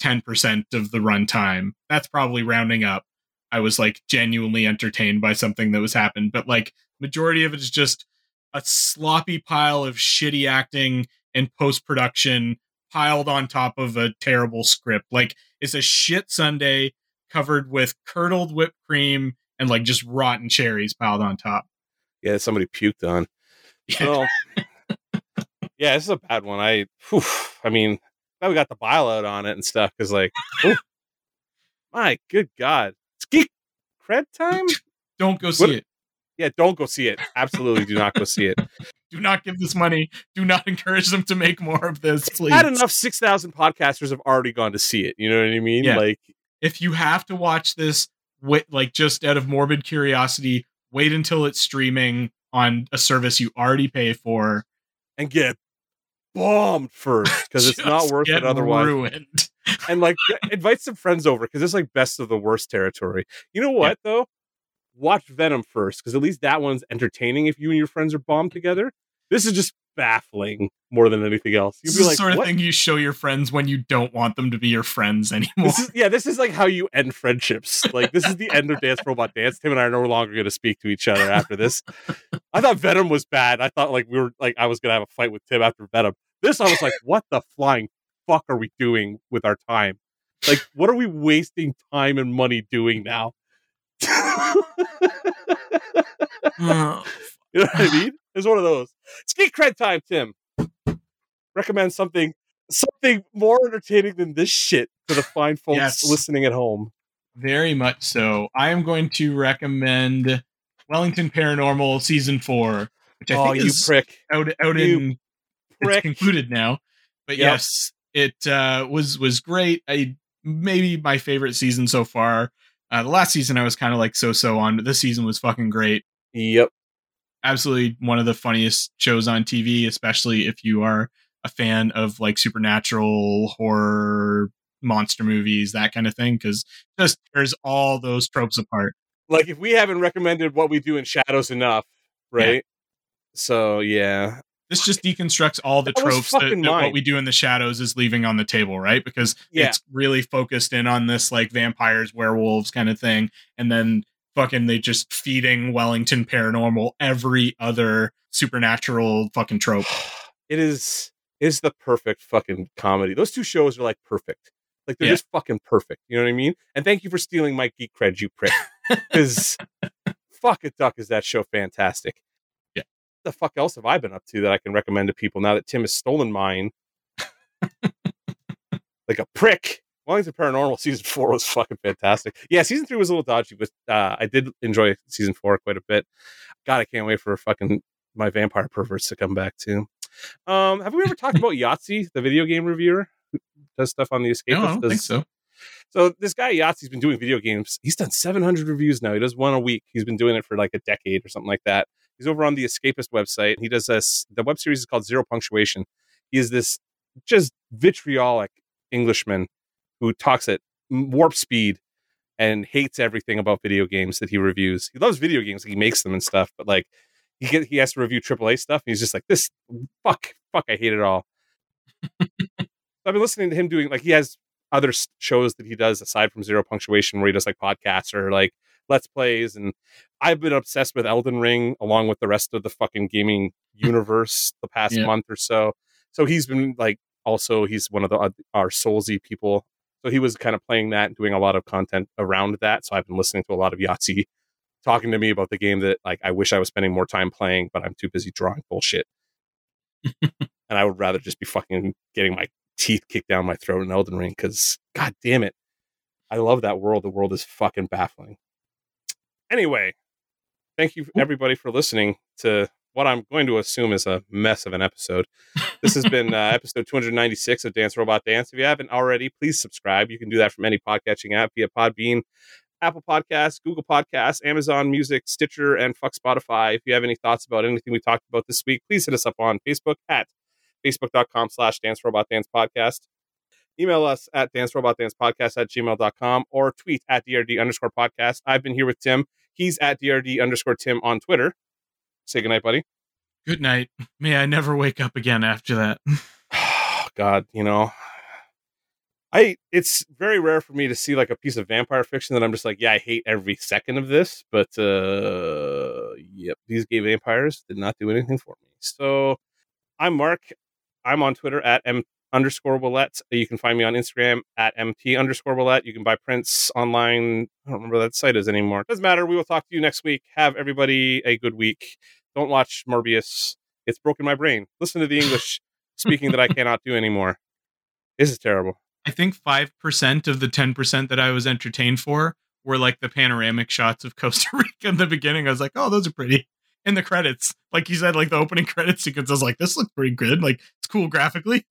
ten percent of the runtime. That's probably rounding up. I was like genuinely entertained by something that was happened, but like majority of it is just a sloppy pile of shitty acting and post-production piled on top of a terrible script. Like, it's a shit sundae covered with curdled whipped cream and like just rotten cherries piled on top. Yeah, somebody puked on. Yeah, so, yeah, this is a bad one. I, whew, I mean, I got the bile out on it and stuff because, like, ooh, my good God, it's geek cred time. Don't go see what? it. Yeah, don't go see it. Absolutely, do not go see it. Do not give this money. Do not encourage them to make more of this, please. Not enough. Six thousand podcasters have already gone to see it. You know what I mean? Yeah. Like, if you have to watch this, wait, like just out of morbid curiosity, wait until it's streaming on a service you already pay for, and get bombed first because it's not worth it otherwise. Ruined. And like, invite some friends over because it's like best of the worst territory. You know what yeah. though? Watch Venom first because at least that one's entertaining. If you and your friends are bombed together, this is just baffling more than anything else. You'd this be like, is the sort what? of thing you show your friends when you don't want them to be your friends anymore. This is, yeah, this is like how you end friendships. Like, this is the end of Dance Robot Dance. Tim and I are no longer going to speak to each other after this. I thought Venom was bad. I thought like we were like I was going to have a fight with Tim after Venom. This I was like, what the flying fuck are we doing with our time? Like, what are we wasting time and money doing now? Oh. You know what I mean? It's one of those. It's geek cred time, Tim. Recommend something something more entertaining than this shit to the fine folks yes. listening at home. Very much so. I am going to recommend Wellington Paranormal Season four, which I oh, think you is prick. out, out you in prick. It's concluded now. But yep. yes, it uh, was was great. I maybe my favorite season so far. Uh, the last season I was kind of like so-so on, but this season was fucking great. Yep. Absolutely one of the funniest shows on T V, especially if you are a fan of like supernatural, horror, monster movies, that kind of thing, because just tears all those tropes apart. Like, if we haven't recommended What We Do in Shadows enough, right? Yeah. So, yeah. This just deconstructs all the that tropes that, that What We Do in the Shadows is leaving on the table, right? Because yeah. it's really focused in on this like vampires, werewolves kind of thing. And then fucking they just feeding Wellington Paranormal every other supernatural fucking trope. It is is the perfect fucking comedy. Those two shows are like perfect. Like, they're yeah. just fucking perfect. You know what I mean? And thank you for stealing my geek cred, you prick. Because fuck a duck is that show fantastic. Yeah. What the fuck else have I been up to that I can recommend to people now that Tim has stolen mine? Like a prick. Wellington Paranormal Season four was fucking fantastic. Yeah, Season three was a little dodgy, but uh, I did enjoy Season four quite a bit. God, I can't wait for fucking my vampire perverts to come back, too. Um, have we ever talked about Yahtzee, the video game reviewer? does stuff on the Escapist? No, I don't does, think so. So this guy Yahtzee's been doing video games. He's done seven hundred reviews now. He does one a week. He's been doing it for like a decade or something like that. He's over on the Escapist website. He does this. The web series is called Zero Punctuation. He is this just vitriolic Englishman who talks at warp speed and hates everything about video games that he reviews. He loves video games. He makes them and stuff. But like he gets, he has to review triple A stuff. And he's just like, this fuck, fuck, I hate it all. I've been listening to him doing like he has other shows that he does aside from Zero Punctuation where he does like podcasts or like Let's Plays. And I've been obsessed with Elden Ring along with the rest of the fucking gaming universe the past yeah. month or so. So he's been like, also, he's one of the uh, our Soulsy people. So he was kind of playing that and doing a lot of content around that. So I've been listening to a lot of Yahtzee talking to me about the game that like I wish I was spending more time playing, but I'm too busy drawing bullshit. And I would rather just be fucking getting my teeth kicked down my throat in Elden Ring because, god damn it, I love that world. The world is fucking baffling. Anyway, thank you everybody for listening to what I'm going to assume is a mess of an episode. This has been uh, episode two ninety-six of Dance Robot Dance. If you haven't already, please subscribe. You can do that from any podcatching app via Podbean, Apple Podcasts, Google Podcasts, Amazon Music, Stitcher, and fuck Spotify. If you have any thoughts about anything we talked about this week, please hit us up on Facebook at facebook.com slash Dance Robot Dance Podcast. Email us at dancerobotdancepodcast at gmail.com or tweet at DRD underscore podcast. I've been here with Tim. He's at DRD underscore Tim on Twitter. Say goodnight, buddy. Good night. May I never wake up again after that. Oh, God, you know, I it's very rare for me to see like a piece of vampire fiction that I'm just like, yeah, I hate every second of this. But uh, yep, these gay vampires did not do anything for me. So I'm Mark. I'm on Twitter at M underscore Willette. You can find me on Instagram at M T underscore Willette. You can buy prints online. I don't remember what that site is anymore. Doesn't matter. We will talk to you next week. Have everybody a good week. Don't watch Morbius. It's broken my brain. Listen to the English speaking that I cannot do anymore. This is terrible. I think five percent of the ten percent that I was entertained for were like the panoramic shots of Costa Rica in the beginning. I was like, oh, those are pretty. And the credits. Like you said, like the opening credit sequence. I was like, this looks pretty good. Like it's cool graphically.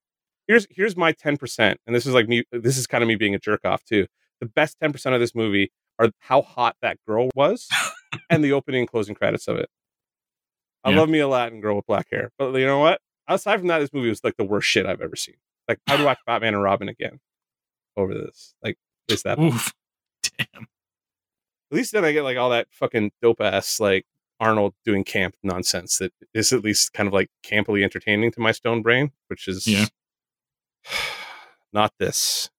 Here's here's my ten percent. And this is like me. This is kind of me being a jerk off too. The best ten percent of this movie are how hot that girl was and the opening and closing credits of it. I yeah. love me a Latin girl with black hair. But you know what? Aside from that, this movie was like the worst shit I've ever seen. Like, I'd watch Batman and Robin again over this. Like, it's that. Oof, damn. At least then I get like all that fucking dope ass like Arnold doing camp nonsense that is at least kind of like campily entertaining to my stone brain, which is yeah. not this.